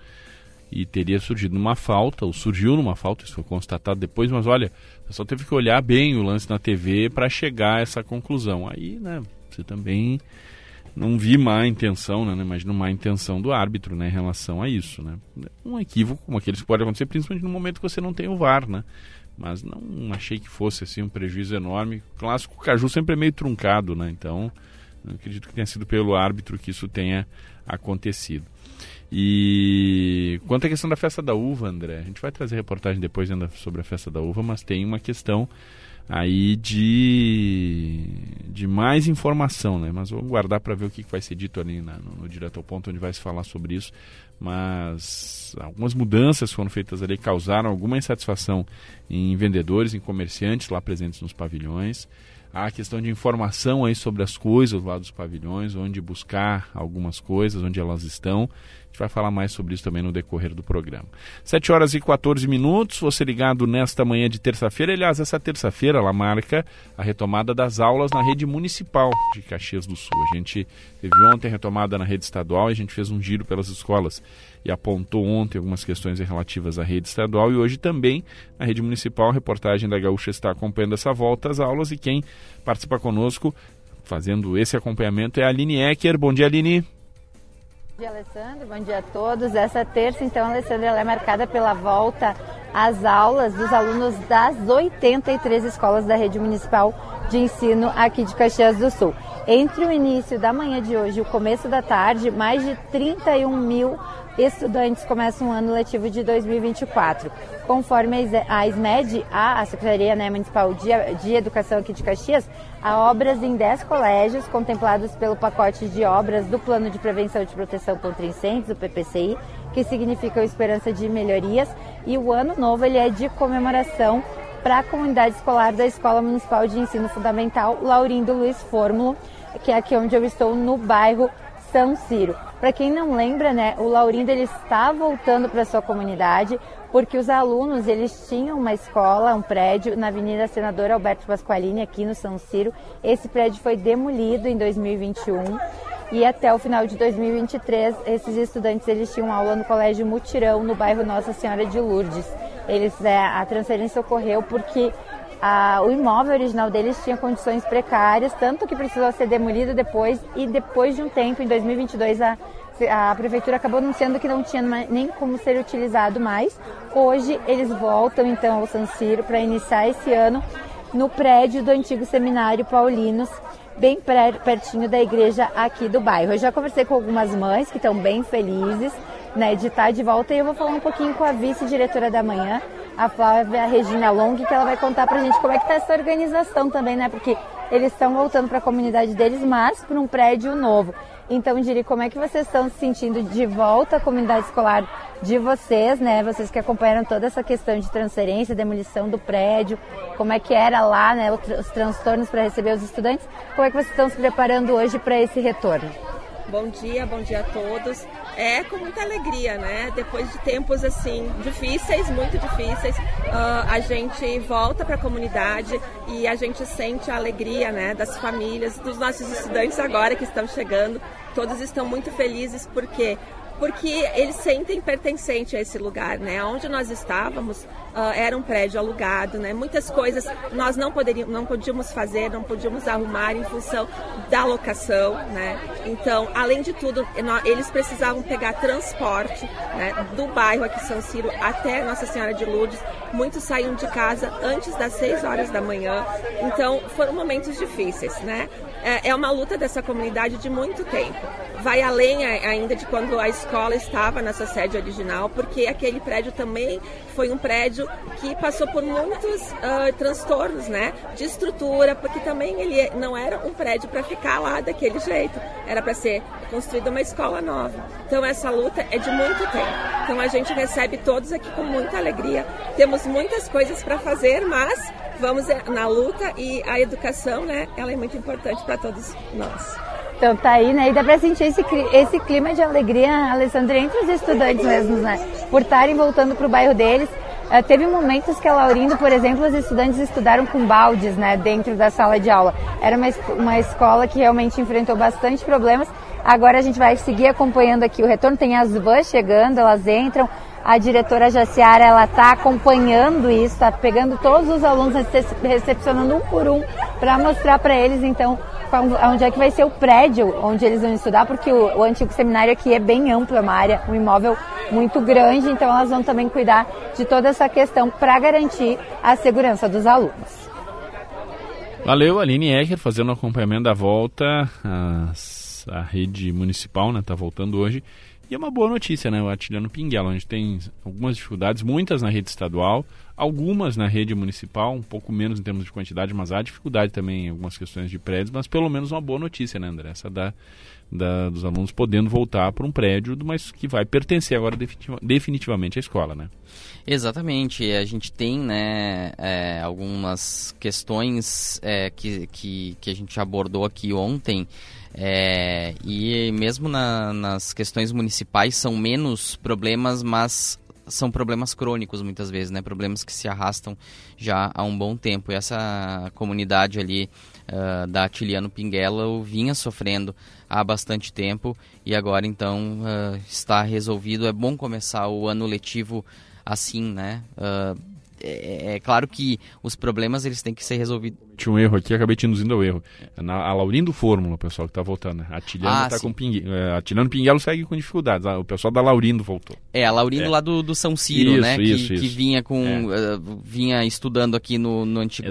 E teria surgido numa falta, ou surgiu numa falta, isso foi constatado depois, mas olha, o pessoal teve que olhar bem o lance na TV para chegar a essa conclusão. Aí, né, você também não vi má intenção, né? Imagina má intenção do árbitro, né, em relação a isso, né? Um equívoco como aqueles que pode acontecer, principalmente no momento que você não tem o VAR, né? Mas não achei que fosse assim um prejuízo enorme. O clássico caju sempre é meio truncado, né? Então, não acredito que tenha sido pelo árbitro que isso tenha acontecido. E quanto à questão da Festa da Uva, André, a gente vai trazer reportagem depois ainda sobre a Festa da Uva, mas tem uma questão aí de mais informação, né? Mas vamos guardar para ver o que vai ser dito ali no Direto ao Ponto, onde vai se falar sobre isso. Mas algumas mudanças foram feitas ali, causaram alguma insatisfação em vendedores, em comerciantes lá presentes nos pavilhões. A questão de informação aí sobre as coisas lá dos pavilhões, onde buscar algumas coisas, onde elas estão. A gente vai falar mais sobre isso também no decorrer do programa. 7 horas e 14 minutos, você ligado nesta manhã de terça-feira. Aliás, essa terça-feira ela marca a retomada das aulas na rede municipal de Caxias do Sul. A gente teve ontem a retomada na rede estadual e a gente fez um giro pelas escolas e apontou ontem algumas questões relativas à rede estadual e hoje também na rede municipal. A reportagem da Gaúcha está acompanhando essa volta às aulas e quem participa conosco fazendo esse acompanhamento é a Aline Ecker. Bom dia, Aline. Bom dia, Alessandro. Bom dia a todos. Essa terça, então, Alessandro, ela é marcada pela volta às aulas dos alunos das 83 escolas da rede municipal de ensino aqui de Caxias do Sul. Entre o início da manhã de hoje e o começo da tarde, mais de 31 mil estudantes começam o ano letivo de 2024. Conforme a SMED, a Secretaria, né, Municipal de Educação aqui de Caxias, há obras em 10 colégios contemplados pelo pacote de obras do Plano de Prevenção e de Proteção contra Incêndios, o PPCI, que significam esperança de melhorias. E o ano novo ele é de comemoração para a comunidade escolar da Escola Municipal de Ensino Fundamental Laurindo Luiz Fórmolo, que é aqui onde eu estou, no bairro São Ciro. Para quem não lembra, né, o Laurindo ele está voltando para sua comunidade, porque os alunos eles tinham uma escola, um prédio na Avenida Senador Alberto Pasqualini, aqui no São Ciro. Esse prédio foi demolido em 2021 e até o final de 2023 esses estudantes eles tinham aula no Colégio Mutirão, no bairro Nossa Senhora de Lourdes. A transferência ocorreu porque o imóvel original deles tinha condições precárias, tanto que precisou ser demolido depois, e depois de um tempo, em 2022, a prefeitura acabou anunciando que não tinha nem como ser utilizado mais. Hoje eles voltam então ao São Ciro para iniciar esse ano no prédio do antigo Seminário Paulinos, bem pertinho da igreja aqui do bairro. Eu já conversei com algumas mães que estão bem felizes, né, de estar de volta, e eu vou falar um pouquinho com a vice-diretora da manhã, a Flávia Regina Long, que ela vai contar pra gente como é que tá essa organização também, né, porque eles estão voltando para a comunidade deles, mas para um prédio novo. Então, Diri, como é que vocês estão se sentindo de volta à comunidade escolar de vocês, né? Vocês que acompanharam toda essa questão de transferência, demolição do prédio, como é que era lá, né? Os transtornos para receber os estudantes. Como é que vocês estão se preparando hoje para esse retorno? Bom dia a todos. É com muita alegria, né? Depois de tempos assim difíceis, muito difíceis, a gente volta para a comunidade e a gente sente a alegria, né, das famílias, dos nossos estudantes agora que estão chegando. Todos estão muito felizes porque eles sentem pertencente a esse lugar, né? Onde nós estávamos era um prédio alugado, né? Muitas coisas nós não podíamos fazer, não podíamos arrumar em função da locação, né? Então, além de tudo, eles precisavam pegar transporte, né? Do bairro aqui São Ciro até Nossa Senhora de Lourdes. Muitos saíam de casa antes das 6 horas da manhã. Então, foram momentos difíceis, né? É uma luta dessa comunidade de muito tempo. Vai além ainda de quando a escola estava nessa sede original, porque aquele prédio também foi um prédio que passou por muitos transtornos, né, de estrutura, porque também ele não era um prédio para ficar lá daquele jeito, era para ser construída uma escola nova. Então essa luta é de muito tempo. Então a gente recebe todos aqui com muita alegria. Temos muitas coisas para fazer, mas vamos na luta, e a educação, né, ela é muito importante para todos nós. Então tá aí, né? E dá pra sentir esse clima de alegria, Alessandra, entre os estudantes mesmos, né? Por estarem voltando pro bairro deles. Teve momentos que a Laurindo, por exemplo, os estudantes estudaram com baldes, né? Dentro da sala de aula. Era uma escola que realmente enfrentou bastante problemas. Agora a gente vai seguir acompanhando aqui o retorno. Tem as vans chegando, elas entram. A diretora Jaciara, ela tá acompanhando isso, tá pegando todos os alunos, recepcionando um por um, para mostrar para eles, então, onde é que vai ser o prédio onde eles vão estudar, porque o antigo seminário aqui é bem amplo, é uma área, um imóvel muito grande, então elas vão também cuidar de toda essa questão para garantir a segurança dos alunos. Valeu, Aline Ecker, fazendo o acompanhamento da volta. A rede municipal, né, tá voltando hoje, e é uma boa notícia, né, o Atiliano Pinguela, onde tem algumas dificuldades, muitas na rede estadual, algumas na rede municipal, um pouco menos em termos de quantidade, mas há dificuldade também em algumas questões de prédios, mas pelo menos uma boa notícia, né, André? Essa dos alunos podendo voltar para um prédio, mas que vai pertencer agora definitivamente à escola, né? Exatamente. A gente tem, né, algumas questões que a gente abordou aqui ontem, e mesmo nas questões municipais são menos problemas, mas são problemas crônicos muitas vezes, né? Problemas que se arrastam já há um bom tempo. E essa comunidade ali da Atiliano Pinguela vinha sofrendo há bastante tempo, e agora então está resolvido. É bom começar o ano letivo assim, né? É claro que os problemas eles têm que ser resolvidos. Tinha um erro aqui, acabei te induzindo ao erro. A Laurindo Fórmula, o pessoal que está voltando, né? Atiliano Pinguelo segue com dificuldades. O pessoal da Laurindo voltou. A Laurindo lá do São Ciro, isso, né? Isso. Que vinha vinha estudando aqui no antigo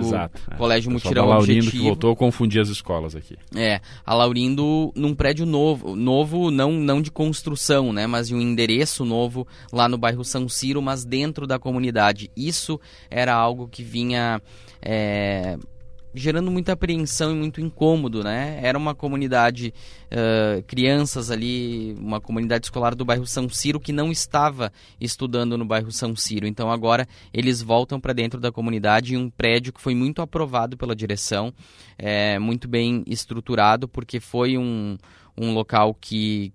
Colégio Mutirão Objetivo. A Laurindo que voltou a confundir as escolas aqui. A Laurindo num prédio novo, não de construção, né? Mas de um endereço novo lá no bairro São Ciro, mas dentro da comunidade. Isso era algo que vinha gerando muita apreensão e muito incômodo, né? Era uma comunidade, crianças ali, uma comunidade escolar do bairro São Ciro que não estava estudando no bairro São Ciro. Então agora eles voltam para dentro da comunidade em um prédio que foi muito aprovado pela direção, muito bem estruturado, porque foi um local que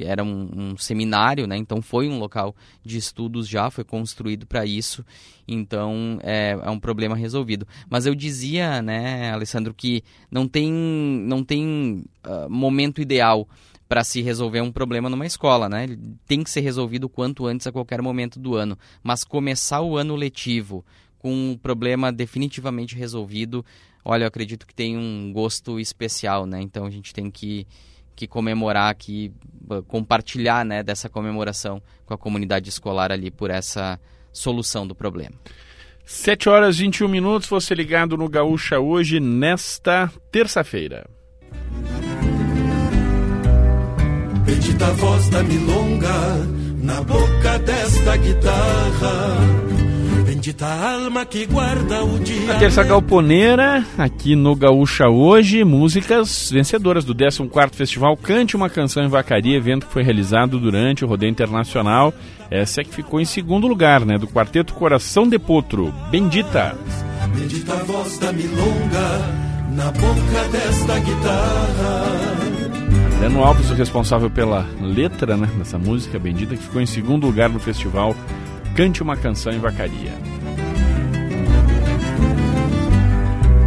era um seminário, né? Então foi um local de estudos, já foi construído para isso, então é um problema resolvido. Mas eu dizia, né, Alessandro, que não tem momento ideal para se resolver um problema numa escola, né? Ele tem que ser resolvido quanto antes, a qualquer momento do ano, mas começar o ano letivo com um problema definitivamente resolvido, olha, eu acredito que tem um gosto especial, né? Então a gente tem que comemorar aqui, compartilhar, né, dessa comemoração com a comunidade escolar ali por essa solução do problema. 7 horas e 21 minutos, você ligado no Gaúcha Hoje nesta terça-feira. Bendita a voz da milonga na boca desta guitarra, Bendita alma que guarda o dia. A terça galponeira, aqui no Gaúcha Hoje, músicas vencedoras do 14º Festival Cante uma Canção em Vacaria, evento que foi realizado durante o rodeio internacional. Essa é que ficou em segundo lugar, né? Do quarteto Coração de Potro, Bendita. Bendita a voz da milonga na boca desta guitarra. Adriano Alves, o responsável pela letra, né, dessa música bendita, que ficou em segundo lugar no festival Cante uma Canção em Vacaria.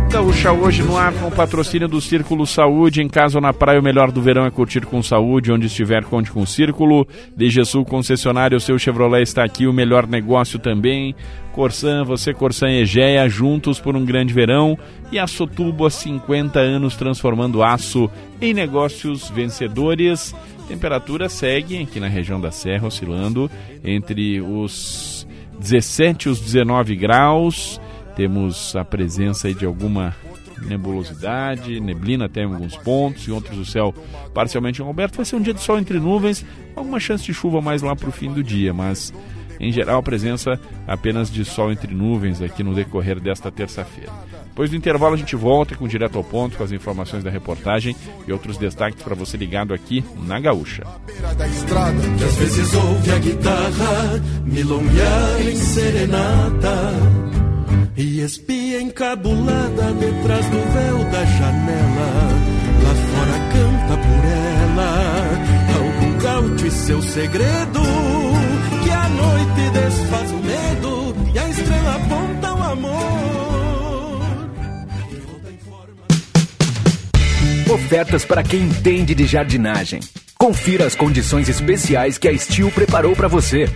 Gaúcha Hoje no ar com o patrocínio do Círculo Saúde. Em casa ou na praia, o melhor do verão é curtir com saúde. Onde estiver, conte com o Círculo. DG Sul Concessionário, o seu Chevrolet está aqui, o melhor negócio também. Corsan, você Corsan e Egea, juntos por um grande verão. E Açotubo há 50 anos transformando aço em negócios vencedores. Temperatura segue aqui na região da Serra, oscilando entre os 17 e os 19 graus. Temos a presença aí de alguma nebulosidade, neblina até em alguns pontos, em outros o céu parcialmente encoberto. Vai ser um dia de sol entre nuvens, alguma chance de chuva mais lá para o fim do dia, mas em geral a presença apenas de sol entre nuvens aqui no decorrer desta terça-feira. Depois do intervalo a gente volta com Direto ao Ponto, com as informações da reportagem e outros destaques para você ligado aqui na Gaúcha. À beira da estrada, que às vezes ouve a guitarra milonguear em serenata e espia encabulada detrás do véu da janela. Lá fora canta por ela algum gaúcho e seu segredo, que a noite desfaz o medo e a estrela aponta o amor. Ofertas para quem entende de jardinagem. Confira as condições especiais que a Steel preparou para você.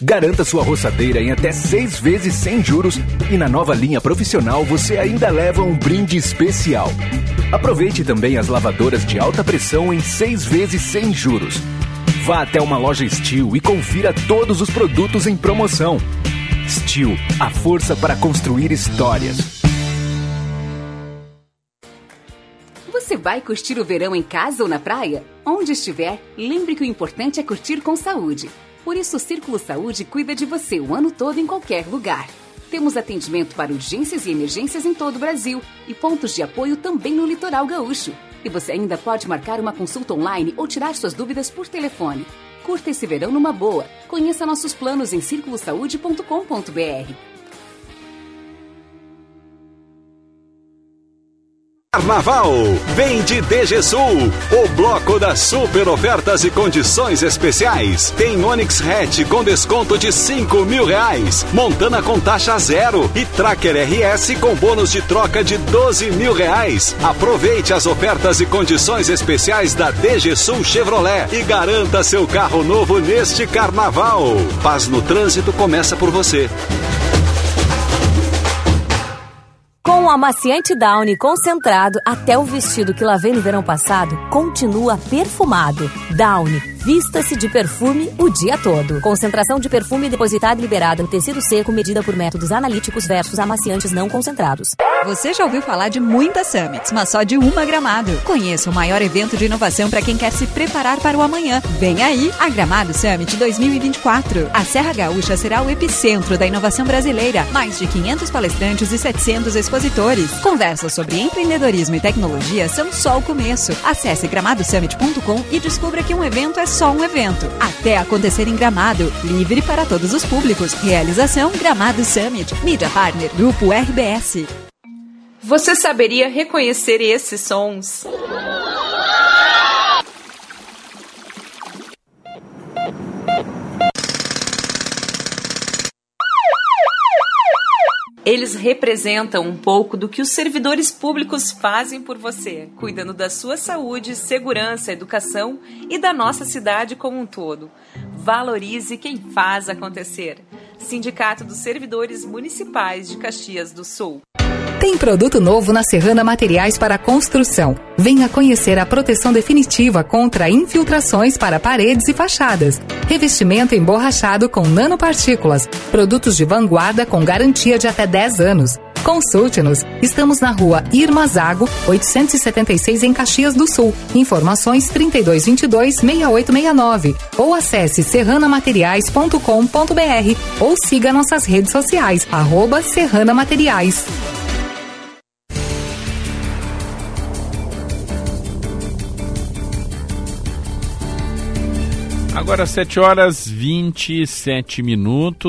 Garanta sua roçadeira em até 6 vezes sem juros e na nova linha profissional você ainda leva um brinde especial. Aproveite também as lavadoras de alta pressão em 6 vezes sem juros. Vá até uma loja Steel e confira todos os produtos em promoção. Steel, a força para construir histórias. Você vai curtir o verão em casa ou na praia? Onde estiver, lembre que o importante é curtir com saúde. Por isso, o Círculo Saúde cuida de você o ano todo em qualquer lugar. Temos atendimento para urgências e emergências em todo o Brasil e pontos de apoio também no litoral gaúcho. E você ainda pode marcar uma consulta online ou tirar suas dúvidas por telefone. Curta esse verão numa boa. Conheça nossos planos em circulosaude.com.br. Carnaval vem de DG Sul, o bloco das super ofertas e condições especiais. Tem Onix Hatch com desconto de R$5.000, Montana com taxa zero e Tracker RS com bônus de troca de R$12.000. Aproveite as ofertas e condições especiais da DG Sul Chevrolet e garanta seu carro novo neste Carnaval. Paz no trânsito começa por você. Com o amaciante Downy concentrado, até o vestido que lavei no verão passado continua perfumado. Downy, vista-se de perfume o dia todo. Concentração de perfume depositada e liberada no tecido seco, medida por métodos analíticos versus amaciantes não concentrados. Você já ouviu falar de muitas summits, mas só de uma Gramado. Conheça o maior evento de inovação para quem quer se preparar para o amanhã. Vem aí a Gramado Summit 2024. A Serra Gaúcha será o epicentro da inovação brasileira. Mais de 500 palestrantes e 700 expositores. Conversas sobre empreendedorismo e tecnologia são só o começo. Acesse gramadosummit.com e descubra que um evento é só um evento. Até acontecer em Gramado. Livre para todos os públicos. Realização Gramado Summit. Mídia Partner Grupo RBS. Você saberia reconhecer esses sons? Eles representam um pouco do que os servidores públicos fazem por você, cuidando da sua saúde, segurança, educação e da nossa cidade como um todo. Valorize quem faz acontecer. Sindicato dos Servidores Municipais de Caxias do Sul. Tem produto novo na Serrana Materiais para Construção. Venha conhecer a proteção definitiva contra infiltrações para paredes e fachadas. Revestimento emborrachado com nanopartículas. Produtos de vanguarda com garantia de até 10 anos. Consulte-nos. Estamos na rua Irmazago, 876, em Caxias do Sul. Informações 3222-6869 ou acesse serranamateriais.com.br ou siga nossas redes sociais, @serranamateriais. Agora 7h27,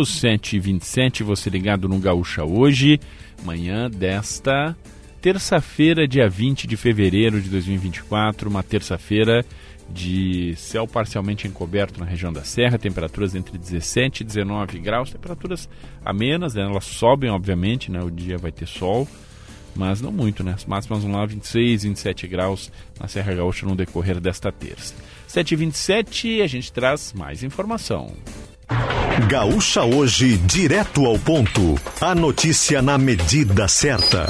7h27, você ligado no Gaúcha Hoje, manhã desta terça-feira, dia 20 de fevereiro de 2024, uma terça-feira de céu parcialmente encoberto na região da Serra, temperaturas entre 17 e 19 graus, temperaturas amenas, né? Elas sobem obviamente, né? O dia vai ter sol, mas não muito, né? As máximas vão lá 26, 27 graus na Serra Gaúcha no decorrer desta terça. 7h27, a gente traz mais informação. Gaúcha Hoje, direto ao ponto. A notícia na medida certa.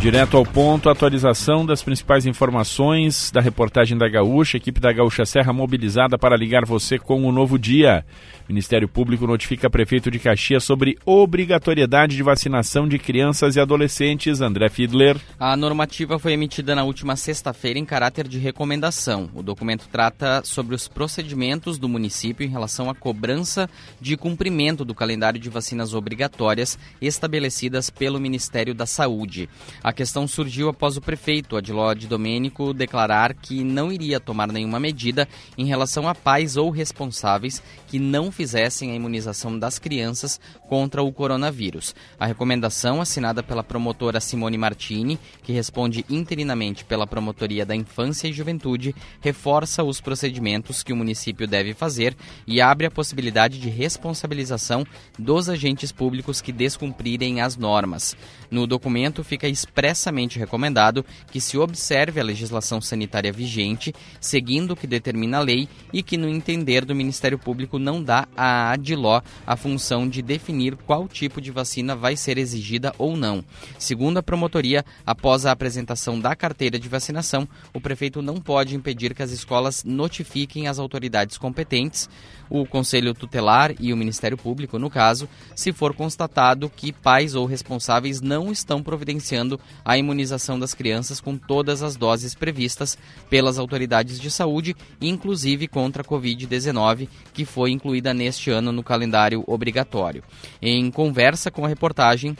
Direto ao ponto, atualização das principais informações da reportagem da Gaúcha. Equipe da Gaúcha Serra mobilizada para ligar você com o novo dia. Ministério Público notifica prefeito de Caxias sobre obrigatoriedade de vacinação de crianças e adolescentes. André Fiedler. A normativa foi emitida na última sexta-feira em caráter de recomendação. O documento trata sobre os procedimentos do município em relação à cobrança de cumprimento do calendário de vacinas obrigatórias estabelecidas pelo Ministério da Saúde. A questão surgiu após o prefeito Adilode Domênico declarar que não iria tomar nenhuma medida em relação a pais ou responsáveis que não fizessem a imunização das crianças contra o coronavírus. A recomendação, assinada pela promotora Simone Martini, que responde interinamente pela Promotoria da Infância e Juventude, reforça os procedimentos que o município deve fazer e abre a possibilidade de responsabilização dos agentes públicos que descumprirem as normas. No documento fica expressamente recomendado que se observe a legislação sanitária vigente, seguindo o que determina a lei, e que, no entender do Ministério Público, não dá à Adiló a função de definir qual tipo de vacina vai ser exigida ou não. Segundo a promotoria, após a apresentação da carteira de vacinação, o prefeito não pode impedir que as escolas notifiquem as autoridades competentes, o Conselho Tutelar e o Ministério Público, no caso, se for constatado que pais ou responsáveis não estão providenciando a imunização das crianças com todas as doses previstas pelas autoridades de saúde, inclusive contra a Covid-19, que foi incluída neste ano no calendário obrigatório. Em conversa com a reportagem,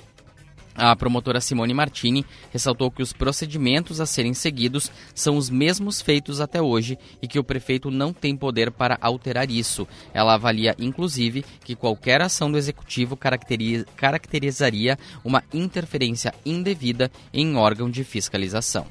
a promotora Simone Martini ressaltou que os procedimentos a serem seguidos são os mesmos feitos até hoje e que o prefeito não tem poder para alterar isso. Ela avalia, inclusive, que qualquer ação do executivo caracterizaria uma interferência indevida em órgão de fiscalização.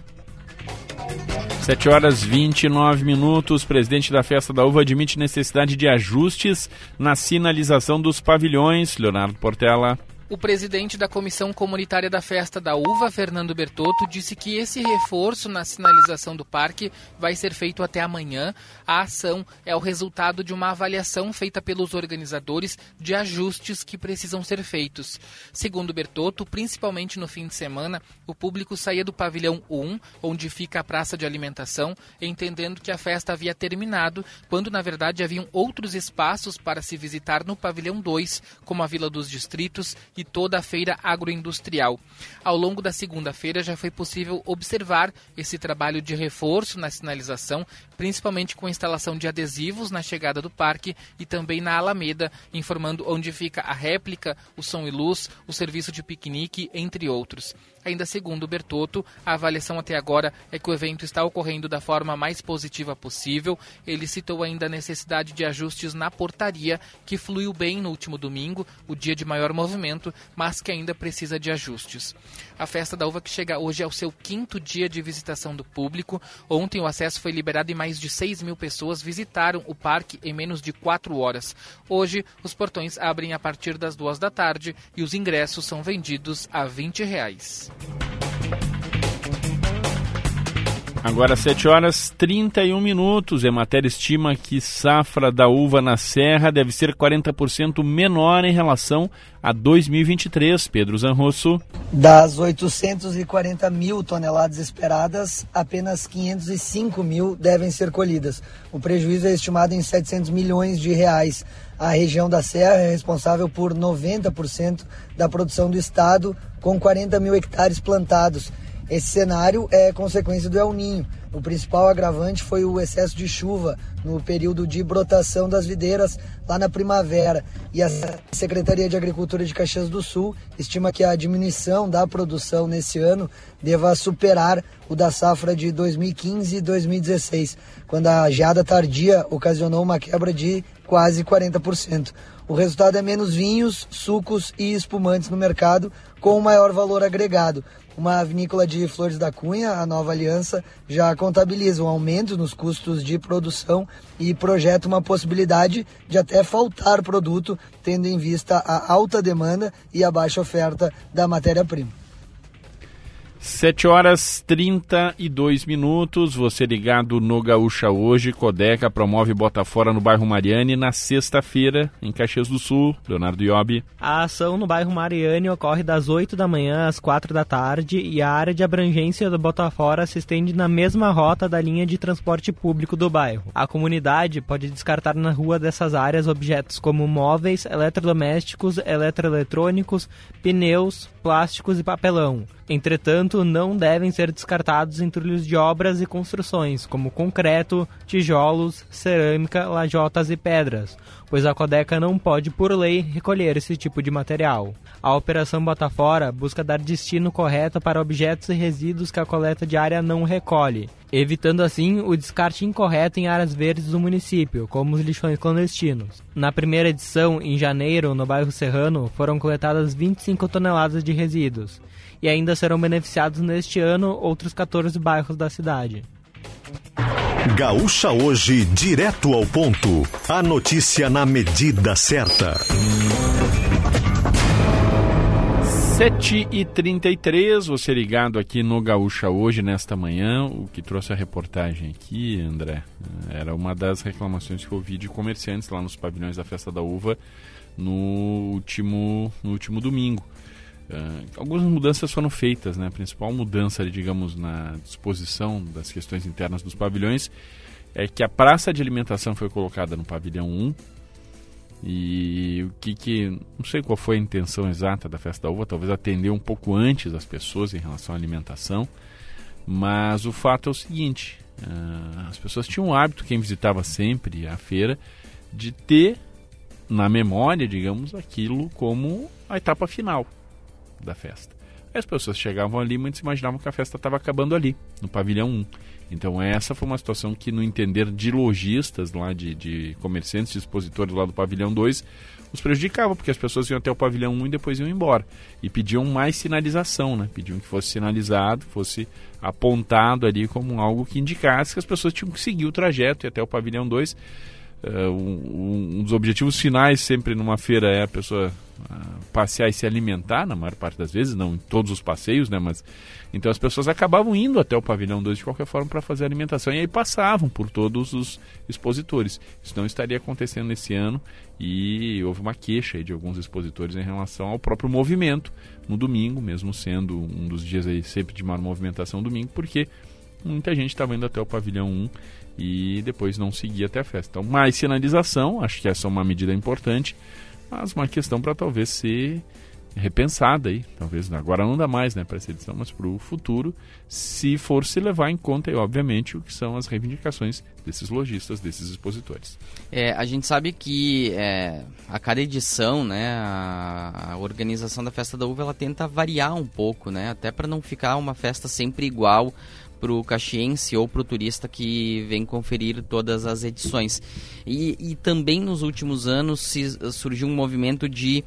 7h29, presidente da Festa da Uva admite necessidade de ajustes na sinalização dos pavilhões. Leonardo Portela. O presidente da Comissão Comunitária da Festa da Uva, Fernando Bertotto, disse que esse reforço na sinalização do parque vai ser feito até amanhã. A ação é o resultado de uma avaliação feita pelos organizadores de ajustes que precisam ser feitos. Segundo Bertotto, principalmente no fim de semana, o público saía do pavilhão 1, onde fica a praça de alimentação, entendendo que a festa havia terminado, quando na verdade haviam outros espaços para se visitar no pavilhão 2, como a Vila dos Distritos e toda a feira agroindustrial. Ao longo da segunda-feira já foi possível observar esse trabalho de reforço na sinalização, principalmente com a instalação de adesivos na chegada do parque e também na Alameda, informando onde fica a réplica, o som e luz, o serviço de piquenique, entre outros. Ainda segundo Bertotto, a avaliação até agora é que o evento está ocorrendo da forma mais positiva possível. Ele citou ainda a necessidade de ajustes na portaria, que fluiu bem no último domingo, o dia de maior movimento, mas que ainda precisa de ajustes. A Festa da Uva, que chega hoje ao seu 5º dia de visitação do público. Ontem o acesso foi liberado e mais de 6.000 pessoas visitaram o parque em menos de 4 horas. Hoje, os portões abrem a partir das 14h e os ingressos são vendidos a R$ 20. Agora 7 horas 31 minutos. Emater estima que safra da uva na Serra deve ser 40% menor em relação a 2023. Pedro Zanrosso. Das 840 mil toneladas esperadas, apenas 505 mil devem ser colhidas. O prejuízo é estimado em 700 milhões de reais. A região da Serra é responsável por 90% da produção do estado, com 40 mil hectares plantados. Esse cenário é consequência do El Ninho. O principal agravante foi o excesso de chuva no período de brotação das videiras lá na primavera. E a Secretaria de Agricultura de Caxias do Sul estima que a diminuição da produção nesse ano deva superar o da safra de 2015 e 2016, quando a geada tardia ocasionou uma quebra de quase 40%. O resultado é menos vinhos, sucos e espumantes no mercado, com maior valor agregado. Uma vinícola de Flores da Cunha, a Nova Aliança, já contabiliza um aumento nos custos de produção e projeta uma possibilidade de até faltar produto, tendo em vista a alta demanda e a baixa oferta da matéria-prima. 7 horas 32 minutos, você ligado no Gaúcha Hoje. Codeca promove Botafora no bairro Mariane na sexta-feira, em Caxias do Sul. Leonardo Iobi. A ação no bairro Mariane ocorre das 8 da manhã às 4 da tarde e a área de abrangência do Botafora se estende na mesma rota da linha de transporte público do bairro. A comunidade pode descartar na rua dessas áreas objetos como móveis, eletrodomésticos, eletroeletrônicos, pneus, plásticos e papelão. Entretanto, não devem ser descartados entulhos de obras e construções, como concreto, tijolos, cerâmica, lajotas e pedras, pois a Codeca não pode, por lei, recolher esse tipo de material. A Operação Botafora busca dar destino correto para objetos e resíduos que a coleta diária não recolhe, evitando assim o descarte incorreto em áreas verdes do município, como os lixões clandestinos. Na primeira edição, em janeiro, no bairro Serrano, foram coletadas 25 toneladas de resíduos, e ainda serão beneficiados neste ano outros 14 bairros da cidade. Gaúcha Hoje, direto ao ponto. A notícia na medida certa. 7h33, você ligado aqui no Gaúcha Hoje, nesta manhã. O que trouxe a reportagem aqui, André, era uma das reclamações que eu ouvi de comerciantes lá nos pavilhões da Festa da Uva no último domingo. Algumas mudanças foram feitas, né? A principal mudança, digamos, na disposição das questões internas dos pavilhões é que a praça de alimentação foi colocada no pavilhão 1. E o que não sei qual foi a intenção exata da Festa da Uva, talvez atender um pouco antes as pessoas em relação à alimentação, mas o fato é o seguinte: as pessoas tinham o hábito, quem visitava sempre a feira, de ter na memória, digamos, aquilo como a etapa final da festa. As pessoas chegavam ali, muitos imaginavam que a festa estava acabando ali, no pavilhão 1. Então essa foi uma situação que, no entender de lojistas lá, de comerciantes, de expositores lá do pavilhão 2, os prejudicava, porque as pessoas iam até o pavilhão 1 e depois iam embora. E pediam mais sinalização, né? Pediam que fosse sinalizado, fosse apontado ali como algo que indicasse que as pessoas tinham que seguir o trajeto e até o pavilhão 2. Um dos objetivos finais sempre numa feira é a pessoa passear e se alimentar, na maior parte das vezes, não em todos os passeios, né? Mas então as pessoas acabavam indo até o pavilhão 2 de qualquer forma para fazer a alimentação e aí passavam por todos os expositores. Isso não estaria acontecendo nesse ano e houve uma queixa aí de alguns expositores em relação ao próprio movimento no domingo, mesmo sendo um dos dias aí sempre de maior movimentação domingo, porque muita gente estava indo até o pavilhão 1 e depois não seguia até a festa. Então, mais sinalização, acho que essa é uma medida importante, mas uma questão para talvez ser repensada aí. Talvez agora não dá mais, né, para essa edição, mas para o futuro, se for se levar em conta, e obviamente, o que são as reivindicações desses lojistas, desses expositores. A gente sabe que a cada edição, né, a organização da Festa da Uva, ela tenta variar um pouco, né, até para não ficar uma festa sempre igual para o caxiense ou para o turista que vem conferir todas as edições. E também nos últimos anos surgiu um movimento de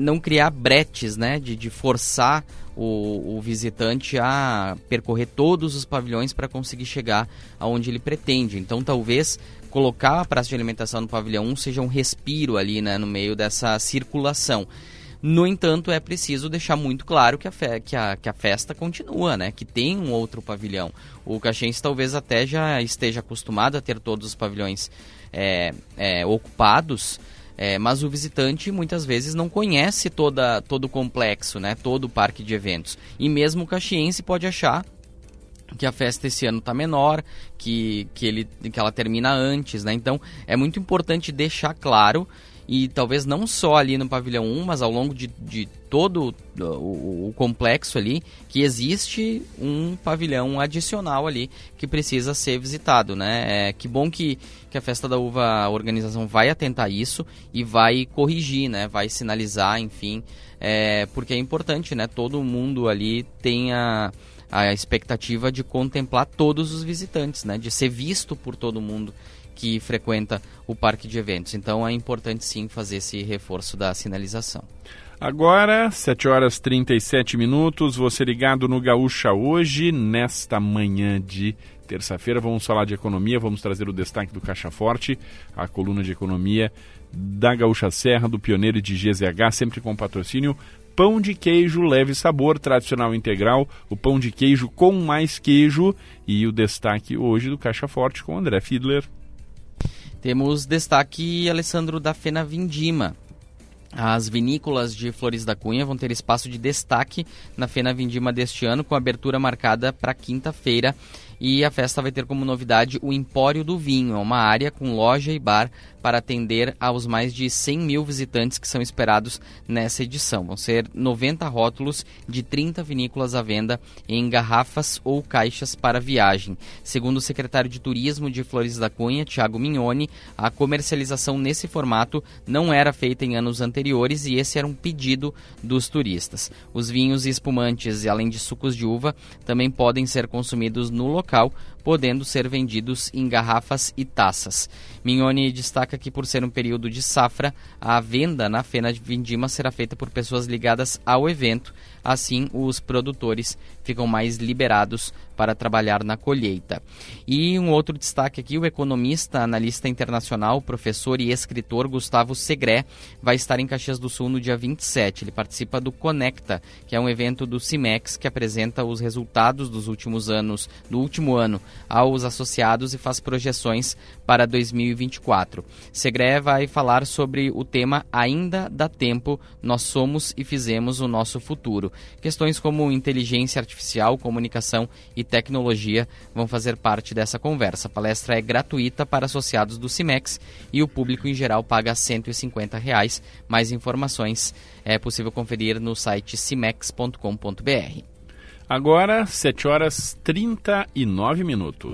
não criar bretes, né? De forçar o visitante a percorrer todos os pavilhões para conseguir chegar aonde ele pretende. Então talvez colocar a praça de alimentação no pavilhão 1 seja um respiro ali, né, no meio dessa circulação. No entanto, é preciso deixar muito claro que a festa continua, né? Que tem um outro pavilhão. O caxiense talvez até já esteja acostumado a ter todos os pavilhões ocupados, mas o visitante muitas vezes não conhece todo o complexo, né? Todo o parque de eventos. E mesmo o caxiense pode achar que a festa esse ano está menor, que ela termina antes, né? Então é muito importante deixar claro, e talvez não só ali no pavilhão 1, mas ao longo de todo o complexo ali, que existe um pavilhão adicional ali que precisa ser visitado, né? Que bom que a Festa da Uva, a organização vai atentar isso e vai corrigir, né? Vai sinalizar, enfim, porque é importante, né? Todo mundo ali tenha a expectativa de contemplar todos os visitantes, né? De ser visto por todo mundo que frequenta o parque de eventos. Então é importante sim fazer esse reforço da sinalização. Agora, 7h37, você ligado no Gaúcha Hoje, nesta manhã de terça-feira. Vamos falar de economia, vamos trazer o destaque do Caixa Forte, a coluna de economia da Gaúcha Serra, do Pioneiro e de GZH, sempre com patrocínio Pão de queijo leve sabor, tradicional integral, o pão de queijo com mais queijo. E o destaque hoje do Caixa Forte com André Fiedler. Temos destaque, Alessandro, da Fena Vindima. As vinícolas de Flores da Cunha vão ter espaço de destaque na Fena Vindima deste ano, com abertura marcada para quinta-feira. E a festa vai ter como novidade o Empório do Vinho, uma área com loja e bar para atender aos mais de 100 mil visitantes que são esperados nessa edição. Vão ser 90 rótulos de 30 vinícolas à venda em garrafas ou caixas para viagem. Segundo o secretário de Turismo de Flores da Cunha, Thiago Mignoni, a comercialização nesse formato não era feita em anos anteriores e esse era um pedido dos turistas. Os vinhos e espumantes, além de sucos de uva, também podem ser consumidos no local, podendo ser vendidos em garrafas e taças. Mignoni destaca que, por ser um período de safra, a venda na Fena de Vindima será feita por pessoas ligadas ao evento. Assim, os produtores ficam mais liberados para trabalhar na colheita. E um outro destaque aqui, o economista, analista internacional, professor e escritor Gustavo Segré vai estar em Caxias do Sul no dia 27. Ele participa do Conecta, que é um evento do Cimex que apresenta os resultados dos últimos anos, do último ano, aos associados e faz projeções para 2024. Segré vai falar sobre o tema Ainda dá Tempo, Nós Somos e Fizemos o Nosso Futuro. Questões como inteligência artificial, comunicação e tecnologia vão fazer parte dessa conversa. A palestra é gratuita para associados do Cimex e o público em geral paga R$ 150. Mais informações é possível conferir no site cimex.com.br. Agora, 7h39.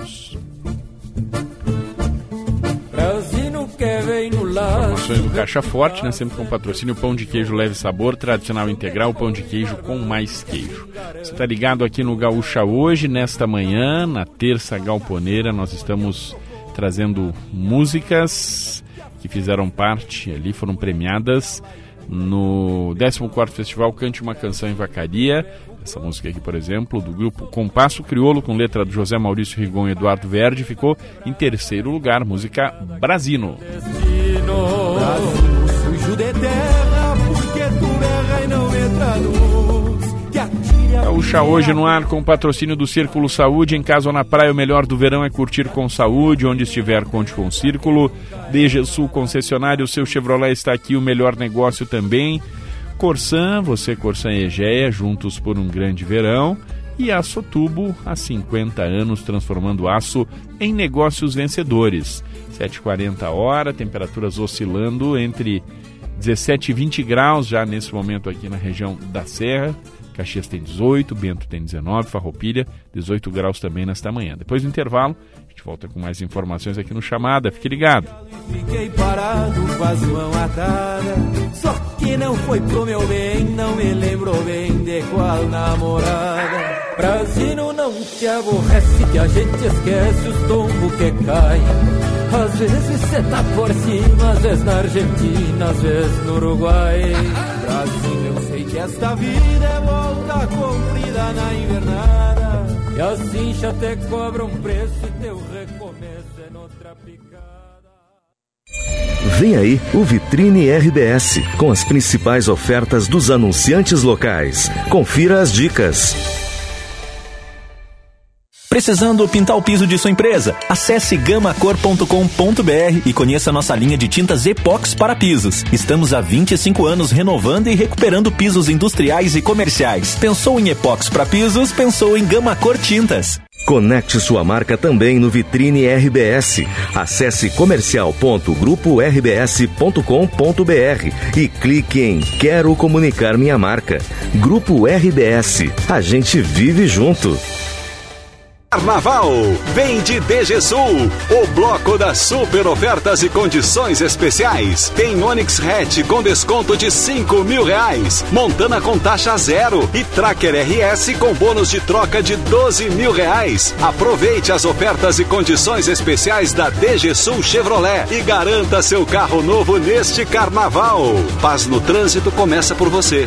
Informações do Caixa Forte, né? Sempre com patrocínio Pão de Queijo Leve Sabor, tradicional integral, pão de queijo com mais queijo. Você está ligado aqui no Gaúcha Hoje, nesta manhã, na terça galponeira. Nós estamos trazendo músicas que fizeram parte ali, foram premiadas no 14º Festival Cante uma Canção em Vacaria. Essa música aqui, por exemplo, do grupo Compasso Crioulo, com letra do José Maurício Rigon e Eduardo Verdi, ficou em terceiro lugar, música Brasino. Gaúcha Hoje no ar, com patrocínio do Círculo Saúde. Em casa ou na praia, o melhor do verão é curtir com saúde. Onde estiver, conte com o Círculo. DG Sul Concessionário, o seu Chevrolet está aqui, o melhor negócio também. Corsan, você Corsan e Egea, juntos por um grande verão. E Açotubo, há 50 anos, transformando aço em negócios vencedores. 7h40 hora, temperaturas oscilando entre 17 e 20 graus já nesse momento aqui na região da Serra. Caxias tem 18, Bento tem 19, Farroupilha 18 graus também nesta manhã. Depois do intervalo, a gente volta com mais informações aqui no Chamada. Fique ligado. Fiquei parado com as mãos atadas, só que não foi pro meu bem, não me lembro bem de qual namorada. Brasino não te aborrece, que a gente esquece os tombos que caem. Às vezes cê tá por cima, às vezes na Argentina, às vezes no Uruguai. Brasino, eu sei que esta vida é volta comprida na invernada, e assim já te cobra um preço e teu recomeço é noutra picada. Vem aí o Vitrine RBS, com as principais ofertas dos anunciantes locais. Confira as dicas. Precisando pintar o piso de sua empresa? Acesse gamacor.com.br e conheça nossa linha de tintas epox para pisos. Estamos há 25 anos renovando e recuperando pisos industriais e comerciais. Pensou em epox para pisos? Pensou em Gamacor Tintas. Conecte sua marca também no Vitrine RBS. Acesse comercial.grupo-rbs.com.br e clique em Quero Comunicar Minha Marca. Grupo RBS. A gente vive junto. Carnaval vem de DG Sul, o bloco das super ofertas e condições especiais. Tem Onix Hatch com desconto de R$5.000, Montana com taxa zero e Tracker RS com bônus de troca de R$12.000. Aproveite as ofertas e condições especiais da DG Sul Chevrolet e garanta seu carro novo neste Carnaval. Paz no Trânsito começa por você.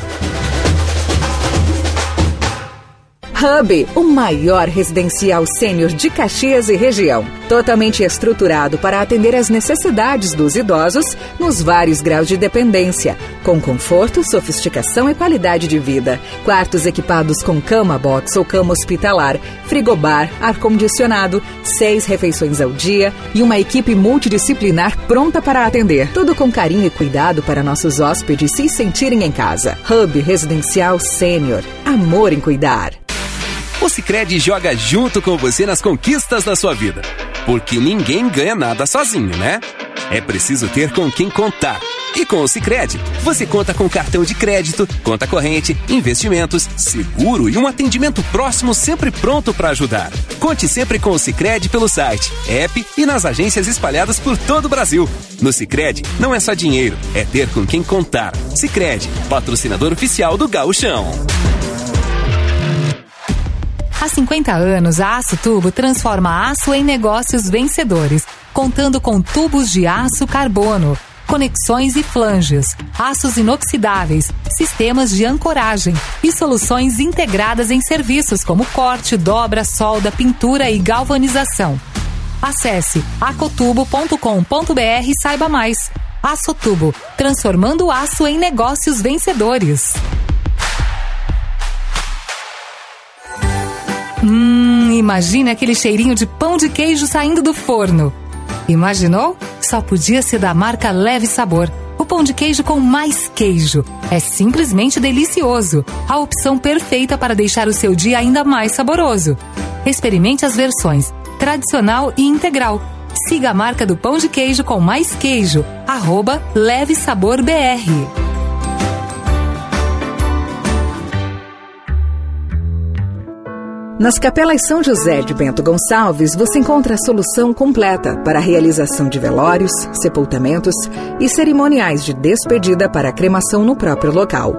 Hub, o maior residencial sênior de Caxias e região. Totalmente estruturado para atender às necessidades dos idosos nos vários graus de dependência, com conforto, sofisticação e qualidade de vida. Quartos equipados com cama box ou cama hospitalar, frigobar, ar-condicionado, 6 refeições ao dia e uma equipe multidisciplinar pronta para atender. Tudo com carinho e cuidado para nossos hóspedes se sentirem em casa. Hub Residencial Sênior. Amor em cuidar. O Sicredi joga junto com você nas conquistas da sua vida. Porque ninguém ganha nada sozinho, né? É preciso ter com quem contar. E com o Sicredi, você conta com cartão de crédito, conta corrente, investimentos, seguro e um atendimento próximo sempre pronto para ajudar. Conte sempre com o Sicredi pelo site, app e nas agências espalhadas por todo o Brasil. No Sicredi, não é só dinheiro, é ter com quem contar. Sicredi, patrocinador oficial do Gaúchão. Há 50 anos, a Açotubo transforma aço em negócios vencedores, contando com tubos de aço carbono, conexões e flanges, aços inoxidáveis, sistemas de ancoragem e soluções integradas em serviços como corte, dobra, solda, pintura e galvanização. Acesse acotubo.com.br e saiba mais. Açotubo, transformando aço em negócios vencedores. Imagina aquele cheirinho de pão de queijo saindo do forno. Imaginou? Só podia ser da marca Leve Sabor. O pão de queijo com mais queijo. É simplesmente delicioso. A opção perfeita para deixar o seu dia ainda mais saboroso. Experimente as versões tradicional e integral. Siga a marca do pão de queijo com mais queijo, @LeveSaborBR. Nas Capelas São José de Bento Gonçalves, você encontra a solução completa para a realização de velórios, sepultamentos e cerimoniais de despedida para a cremação no próprio local.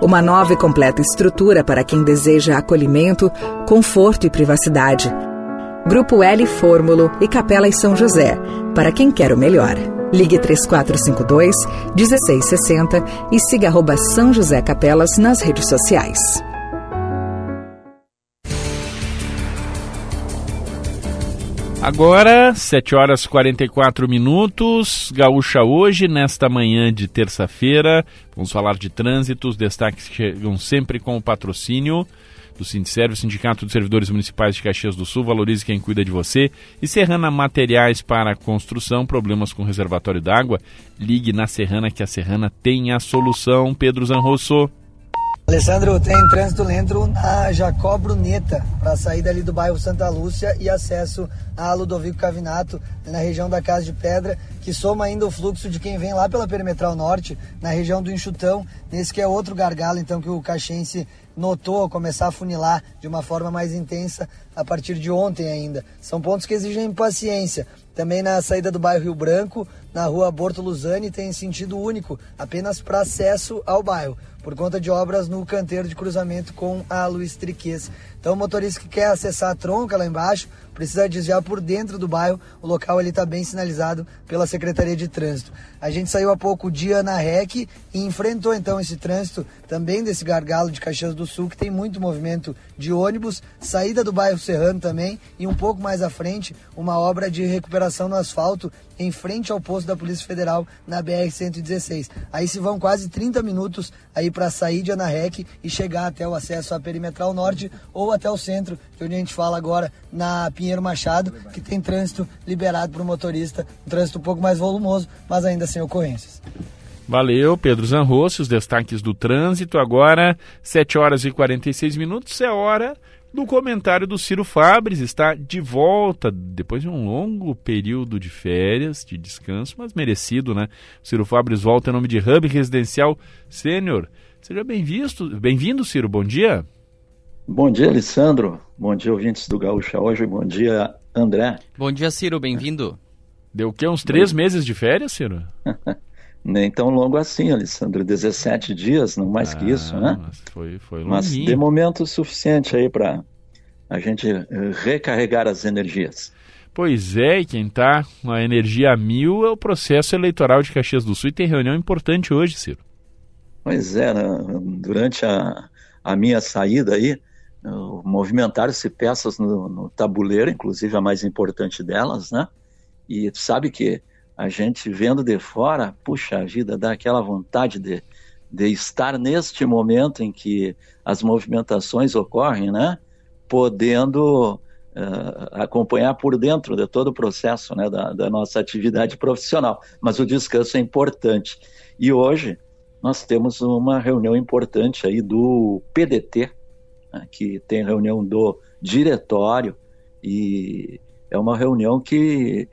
Uma nova e completa estrutura para quem deseja acolhimento, conforto e privacidade. Grupo L Fórmolo e Capelas São José, para quem quer o melhor. Ligue 3452-1660 e siga @São José Capelas nas redes sociais. Agora, 7h44, Gaúcha Hoje, nesta manhã de terça-feira. Vamos falar de trânsito, os destaques que chegam sempre com o patrocínio do Sindserv, Sindicato dos Servidores Municipais de Caxias do Sul. Valorize quem cuida de você. E Serrana Materiais para Construção, problemas com reservatório d'água. Ligue na Serrana, que a Serrana tem a solução. Pedro Zanrosso. Alessandro, tem trânsito lento na Jacó Bruneta, para sair dali do bairro Santa Lúcia e acesso a Ludovico Cavinato, na região da Casa de Pedra, que soma ainda o fluxo de quem vem lá pela Perimetral Norte, na região do Enxutão, nesse que é outro gargalo, então, que o caxiense notou ao começar a funilar de uma forma mais intensa a partir de ontem ainda. São pontos que exigem paciência. Também na saída do bairro Rio Branco, na rua Bortoluzani, tem sentido único, apenas para acesso ao bairro, por conta de obras no canteiro de cruzamento com a Luiz Triquez. Então o motorista que quer acessar a tronca lá embaixo precisa desviar por dentro do bairro. O local ali está bem sinalizado pela Secretaria de Trânsito. A gente saiu há pouco de Ana Rec e enfrentou então esse trânsito também desse gargalo de Caxias do Sul, que tem muito movimento de ônibus. Saída do bairro serrano também, e um pouco mais à frente, uma obra de recuperação no asfalto em frente ao posto da Polícia Federal na BR-116. Aí se vão quase 30 minutos aí para sair de Anarec e chegar até o acesso à Perimetral Norte ou até o centro, que é onde a gente fala agora, na Pinheiro Machado, que tem trânsito liberado para o motorista, um trânsito um pouco mais volumoso, mas ainda sem ocorrências. Valeu, Pedro Zanrosso, os destaques do trânsito. Agora, 7 horas e 46 minutos, é hora do comentário do Ciro Fabres. Está de volta depois de um longo período de férias, de descanso, mas merecido, né? O Ciro Fabres volta em nome de Hub Residencial Sênior. Seja bem-vindo, Ciro, bom dia. Bom dia, Alessandro. Bom dia, ouvintes do Gaúcha Hoje. Bom dia, André. Bom dia, Ciro, bem-vindo. Deu o quê? Uns 3 meses de férias, Ciro? Nem tão longo assim, Alessandro, 17 dias, não mais que isso, né? Foi longinho. Mas de momento suficiente aí para a gente recarregar as energias. Pois é, e quem está com a energia a mil é o processo eleitoral de Caxias do Sul, e tem reunião importante hoje, Ciro. Pois é, durante a minha saída aí, movimentaram-se peças no tabuleiro, inclusive a mais importante delas, né? E tu sabe que a gente vendo de fora, puxa vida, dá aquela vontade de estar neste momento em que as movimentações ocorrem, né? Podendo acompanhar por dentro de todo o processo, né? da nossa atividade profissional. Mas o descanso é importante. E hoje nós temos uma reunião importante aí do PDT, né? Que tem reunião do diretório, e é uma reunião que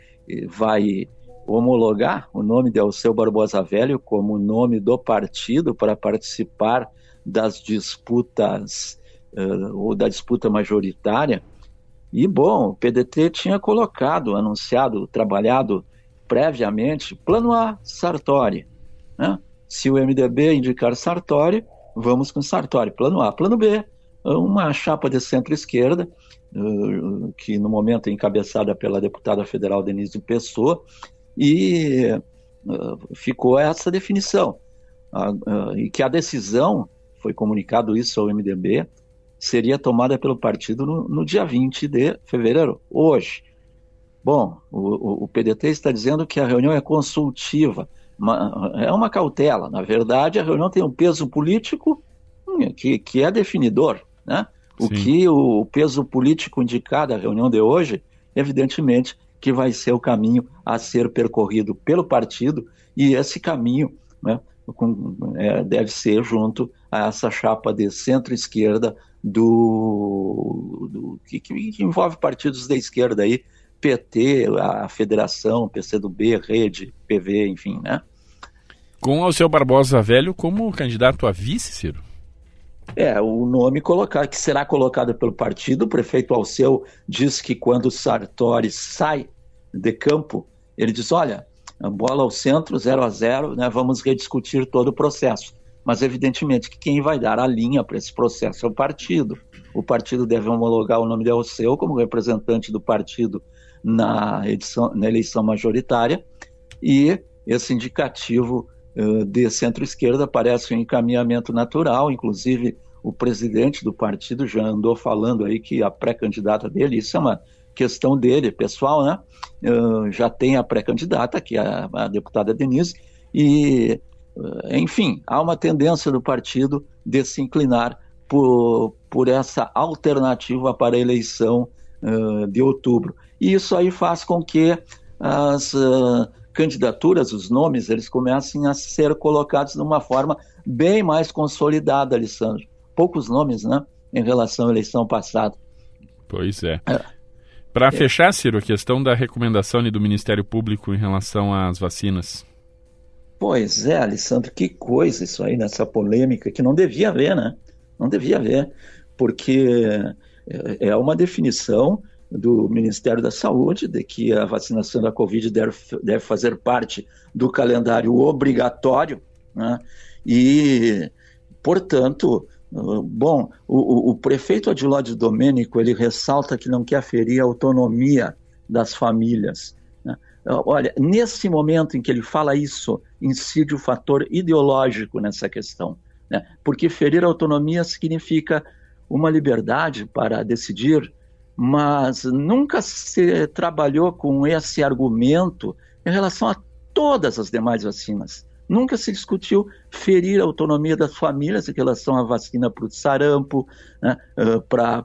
vai homologar o nome de Alceu Barbosa Velho como nome do partido para participar das disputas ou da disputa majoritária. E, bom, o PDT tinha colocado, anunciado, trabalhado previamente, plano A, Sartori. Né? Se o MDB indicar Sartori, vamos com Sartori. Plano A. Plano B, uma chapa de centro-esquerda, que no momento é encabeçada pela deputada federal Denise Pessoa, e ficou essa definição, e que a decisão, foi comunicado isso ao MDB, seria tomada pelo partido no dia 20 de fevereiro, hoje. Bom, o PDT está dizendo que a reunião é consultiva, é uma cautela. Na verdade, a reunião tem um peso político que é definidor, né? O Sim. que o peso político indicado à reunião de hoje, evidentemente, que vai ser o caminho a ser percorrido pelo partido, e esse caminho, né, deve ser junto a essa chapa de centro-esquerda que envolve partidos da esquerda aí, PT, a Federação, PCdoB, Rede, PV, enfim, né? Com Alceu Barbosa Velho como candidato a vice, Ciro? O nome que será colocado pelo partido. O prefeito Alceu diz que quando Sartori sai de campo, ele diz, olha, a bola ao centro, 0-0, né, vamos rediscutir todo o processo. Mas evidentemente que quem vai dar a linha para esse processo é o partido. O partido deve homologar o nome de Alceu como representante do partido na eleição majoritária, e esse indicativo de centro-esquerda parece um encaminhamento natural. Inclusive o presidente do partido já andou falando aí que a pré-candidata dele, isso é uma questão dele, pessoal, né? Já tem a pré-candidata, que é a deputada Denise, e enfim, há uma tendência do partido de se inclinar por essa alternativa para a eleição de outubro. E isso aí faz com que as candidaturas, os nomes, eles começam a ser colocados de uma forma bem mais consolidada, Alessandro. Poucos nomes, né, em relação à eleição passada. Pois é. Para fechar, Ciro, a questão da recomendação do Ministério Público em relação às vacinas. Pois é, Alessandro, que coisa isso aí, nessa polêmica, que não devia haver, né? Não devia haver, porque é uma definição do Ministério da Saúde, de que a vacinação da Covid deve fazer parte do calendário obrigatório, né? E, portanto, bom, o prefeito Adilode Domênico, ele ressalta que não quer ferir a autonomia das famílias, né? Olha, nesse momento em que ele fala isso, incide o fator ideológico nessa questão, né? Porque ferir a autonomia significa uma liberdade para decidir mas nunca se trabalhou com esse argumento em relação a todas as demais vacinas. Nunca se discutiu ferir a autonomia das famílias em relação à vacina para o sarampo, né, para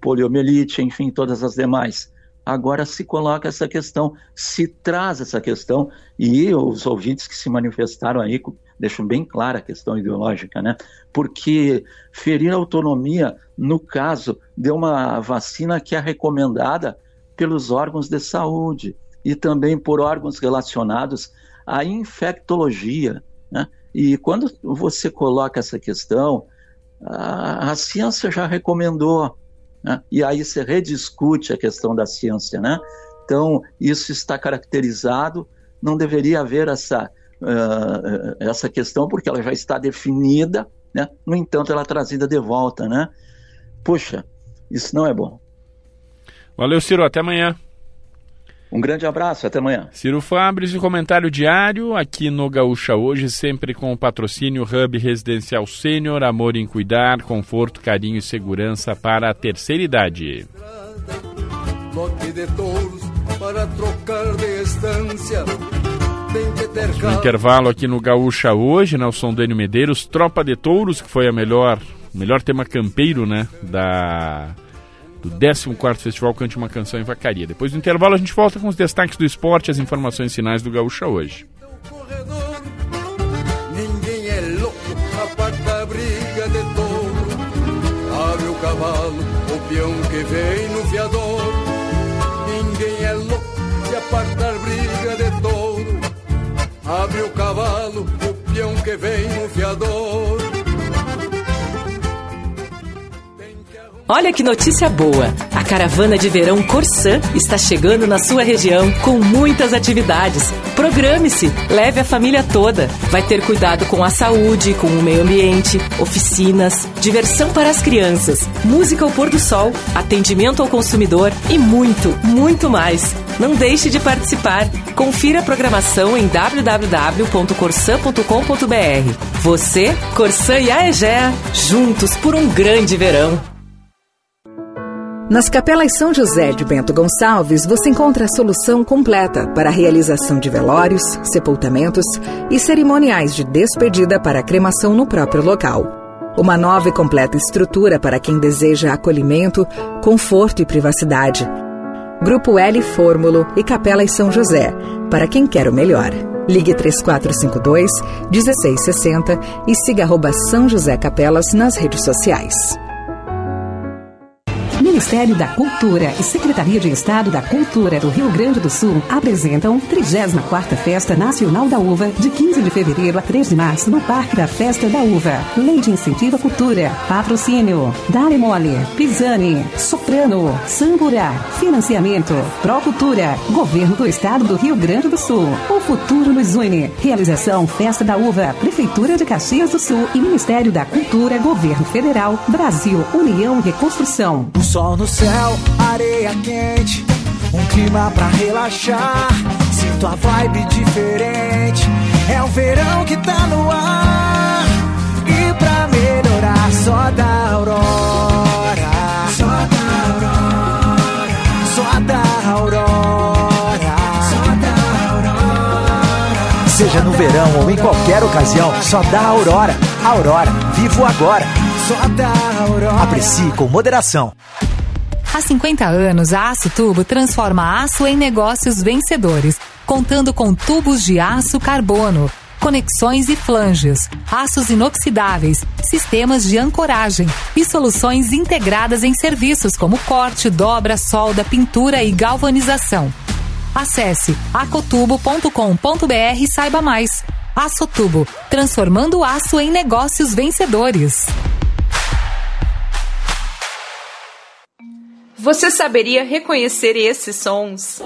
poliomielite, enfim, todas as demais. Agora se coloca essa questão, se traz essa questão, e os ouvintes que se manifestaram aí deixam bem clara a questão ideológica, né? Porque ferir a autonomia, no caso, de uma vacina que é recomendada pelos órgãos de saúde e também por órgãos relacionados à infectologia, né? E quando você coloca essa questão, a ciência já recomendou, né? E aí se rediscute a questão da ciência, né? Então, isso está caracterizado, não deveria haver essa questão, porque ela já está definida, né? No entanto, ela é trazida de volta, né? Poxa, isso não é bom. Valeu, Ciro, até amanhã. Um grande abraço, até amanhã. Ciro Fabres, o comentário diário aqui no Gaúcha Hoje, sempre com o patrocínio Hub Residencial Sênior, amor em cuidar, conforto, carinho e segurança para a terceira idade. Lote de touros para trocar de estância. No intervalo aqui no Gaúcha Hoje, Nelson Dânio Medeiros, Tropa de Touros, que foi o melhor tema campeiro, né, do 14º Festival Cante uma Canção em Vacaria. Depois do intervalo a gente volta com os destaques do esporte e as informações finais do Gaúcha Hoje. Ninguém é louco, aparta a briga de touro. Abre o cavalo, o peão que vem no fiador. Ninguém é louco de apartar briga de touro. Abre o cavalo, o peão que vem no fiador. Olha que notícia boa! A caravana de verão Corsan está chegando na sua região com muitas atividades. Programe-se, leve a família toda. Vai ter cuidado com a saúde, com o meio ambiente, oficinas, diversão para as crianças, música ao pôr do sol, atendimento ao consumidor e muito, muito mais. Não deixe de participar. Confira a programação em www.corsan.com.br. Você, Corsan e a Egea, juntos por um grande verão. Nas Capelas São José de Bento Gonçalves, você encontra a solução completa para a realização de velórios, sepultamentos e cerimoniais de despedida para a cremação no próprio local. Uma nova e completa estrutura para quem deseja acolhimento, conforto e privacidade. Grupo L Fórmolo e Capelas São José, para quem quer o melhor. Ligue 3452-1660 e siga @São José Capelas nas redes sociais. Ministério da Cultura e Secretaria de Estado da Cultura do Rio Grande do Sul apresentam 34ª Festa Nacional da Uva, de 15 de fevereiro a 3 de março, no Parque da Festa da Uva. Lei de Incentivo à Cultura, Patrocínio, Dale Mole, Pisani, Soprano, Samburá, Financiamento, Procultura, Governo do Estado do Rio Grande do Sul. O futuro nos une. Realização Festa da Uva, Prefeitura de Caxias do Sul e Ministério da Cultura, Governo Federal, Brasil, União e Reconstrução. Sol no céu, areia quente, um clima pra relaxar. Sinto a vibe diferente, é o verão que tá no ar. E pra melhorar, só da Aurora. Só da Aurora. Só da Aurora. Só da Aurora. Seja no verão ou em qualquer ocasião, só da Aurora. Aurora, vivo agora. Aprecie com moderação. Há 50 anos, a Açotubo transforma aço em negócios vencedores, contando com tubos de aço carbono, conexões e flanges, aços inoxidáveis, sistemas de ancoragem e soluções integradas em serviços como corte, dobra, solda, pintura e galvanização. Acesse acotubo.com.br e saiba mais. Açotubo, transformando aço em negócios vencedores. Você saberia reconhecer esses sons?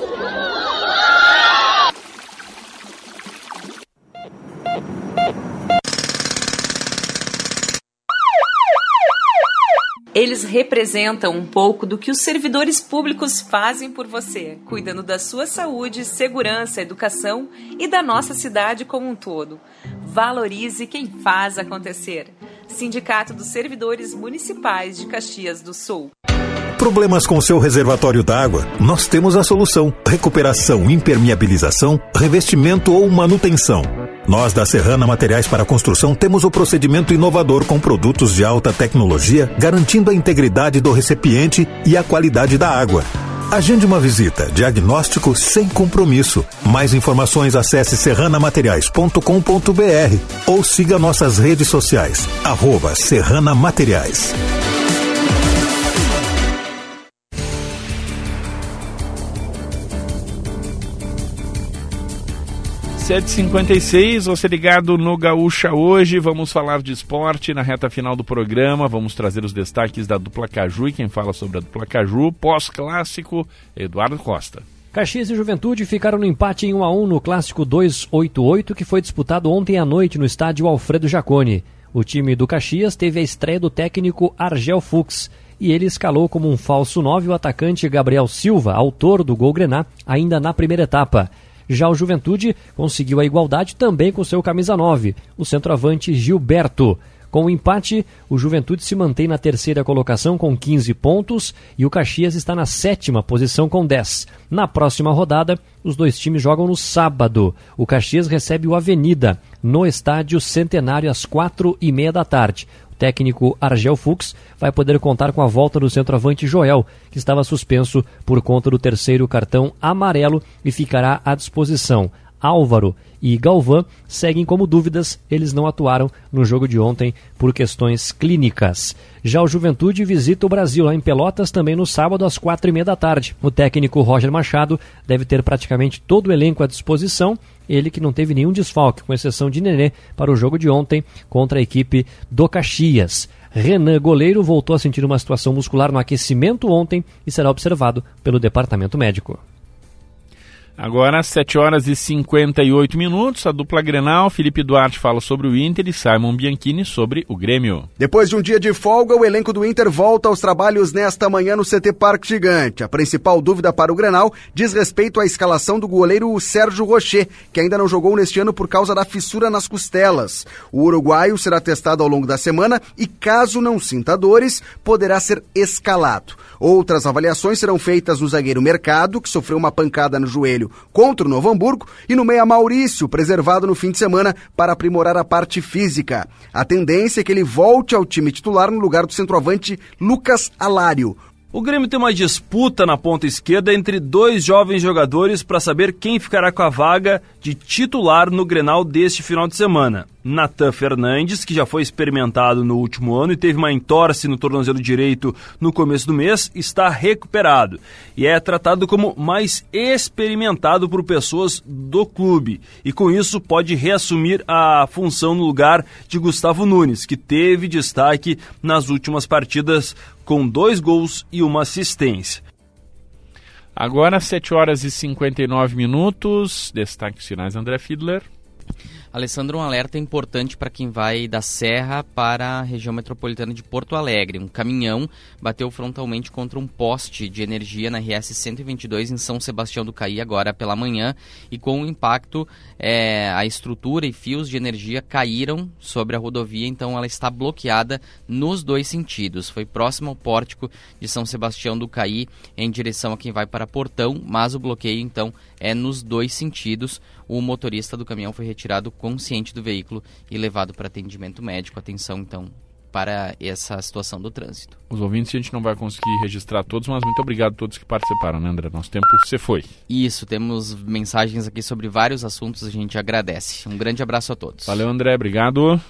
Eles representam um pouco do que os servidores públicos fazem por você, cuidando da sua saúde, segurança, educação e da nossa cidade como um todo. Valorize quem faz acontecer. Sindicato dos Servidores Municipais de Caxias do Sul. Problemas com seu reservatório d'água? Nós temos a solução. Recuperação, impermeabilização, revestimento ou manutenção. Nós da Serrana Materiais para Construção temos o procedimento inovador com produtos de alta tecnologia, garantindo a integridade do recipiente e a qualidade da água. Agende uma visita, diagnóstico sem compromisso. Mais informações acesse serranamateriais.com.br ou siga nossas redes sociais, @serranamateriais. (7h56), você ligado no Gaúcha Hoje, vamos falar de esporte na reta final do programa, vamos trazer os destaques da dupla Caju e quem fala sobre a dupla Caju, pós-clássico, Eduardo Costa. Caxias e Juventude ficaram no empate em 1-1 no clássico 288, que foi disputado ontem à noite no estádio Alfredo Jaconi. O time do Caxias teve a estreia do técnico Argel Fuchs, e ele escalou como um falso 9 o atacante Gabriel Silva, autor do gol Grená, ainda na primeira etapa. Já o Juventude conseguiu a igualdade também com seu camisa 9, o centroavante Gilberto. Com o empate, o Juventude se mantém na terceira colocação com 15 pontos e o Caxias está na sétima posição com 10. Na próxima rodada, os dois times jogam no sábado. O Caxias recebe o Avenida, no estádio Centenário, às 16h30 da tarde. O técnico Argel Fuchs vai poder contar com a volta do centroavante Joel, que estava suspenso por conta do terceiro cartão amarelo e ficará à disposição. Álvaro e Galvão seguem como dúvidas, eles não atuaram no jogo de ontem por questões clínicas. Já o Juventude visita o Brasil lá em Pelotas também no sábado às 16h30 da tarde. O técnico Roger Machado deve ter praticamente todo o elenco à disposição, ele que não teve nenhum desfalque, com exceção de Nenê, para o jogo de ontem contra a equipe do Caxias. Renan Goleiro voltou a sentir uma situação muscular no aquecimento ontem e será observado pelo departamento médico. Agora, 7h58, a dupla Grenal, Felipe Duarte fala sobre o Inter e Simon Bianchini sobre o Grêmio. Depois de um dia de folga, o elenco do Inter volta aos trabalhos nesta manhã no CT Parque Gigante. A principal dúvida para o Grenal diz respeito à escalação do goleiro Sérgio Rocher, que ainda não jogou neste ano por causa da fissura nas costelas. O uruguaio será testado ao longo da semana e, caso não sinta dores, poderá ser escalado. Outras avaliações serão feitas no zagueiro Mercado, que sofreu uma pancada no joelho contra o Novo Hamburgo, e no meia Maurício, preservado no fim de semana para aprimorar a parte física. A tendência é que ele volte ao time titular no lugar do centroavante Lucas Alário. O Grêmio tem uma disputa na ponta esquerda entre dois jovens jogadores para saber quem ficará com a vaga de titular no Grenal deste final de semana. Natan Fernandes, que já foi experimentado no último ano e teve uma entorse no tornozelo direito no começo do mês, está recuperado e é tratado como mais experimentado por pessoas do clube. E com isso pode reassumir a função no lugar de Gustavo Nunes, que teve destaque nas últimas partidas com 2 gols e 1 assistência. Agora, 7h59, destaques finais, André Fiedler. Alessandro, um alerta importante para quem vai da Serra para a região metropolitana de Porto Alegre. Um caminhão bateu frontalmente contra um poste de energia na RS 122 em São Sebastião do Caí agora pela manhã e com o impacto a estrutura e fios de energia caíram sobre a rodovia, então ela está bloqueada nos dois sentidos. Foi próximo ao pórtico de São Sebastião do Caí em direção a quem vai para Portão, mas o bloqueio então é nos dois sentidos. O motorista do caminhão foi retirado consciente do veículo e levado para atendimento médico. Atenção, então, para essa situação do trânsito. Os ouvintes a gente não vai conseguir registrar todos, mas muito obrigado a todos que participaram, né, André? Nosso tempo se foi. Isso, temos mensagens aqui sobre vários assuntos, a gente agradece. Um grande abraço a todos. Valeu, André, obrigado.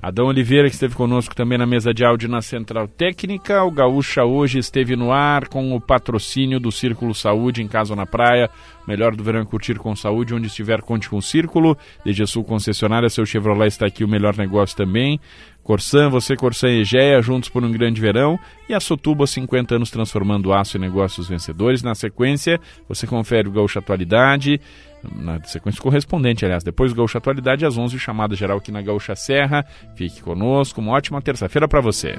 Adão Oliveira, que esteve conosco também na mesa de áudio na Central Técnica. O Gaúcha Hoje esteve no ar com o patrocínio do Círculo Saúde, em casa ou na praia. Melhor do verão é curtir com saúde. Onde estiver, conte com o Círculo. DG Sul Concessionária, seu Chevrolet está aqui, o melhor negócio também. Corsan, você, Corsan e Egea, juntos por um grande verão. E Açotubo, 50 anos transformando aço em negócios vencedores. Na sequência, você confere o Gaúcha Atualidade, na sequência correspondente, aliás. Depois o Gaúcha Atualidade, às 11h, chamada geral aqui na Gaúcha Serra. Fique conosco, uma ótima terça-feira para você.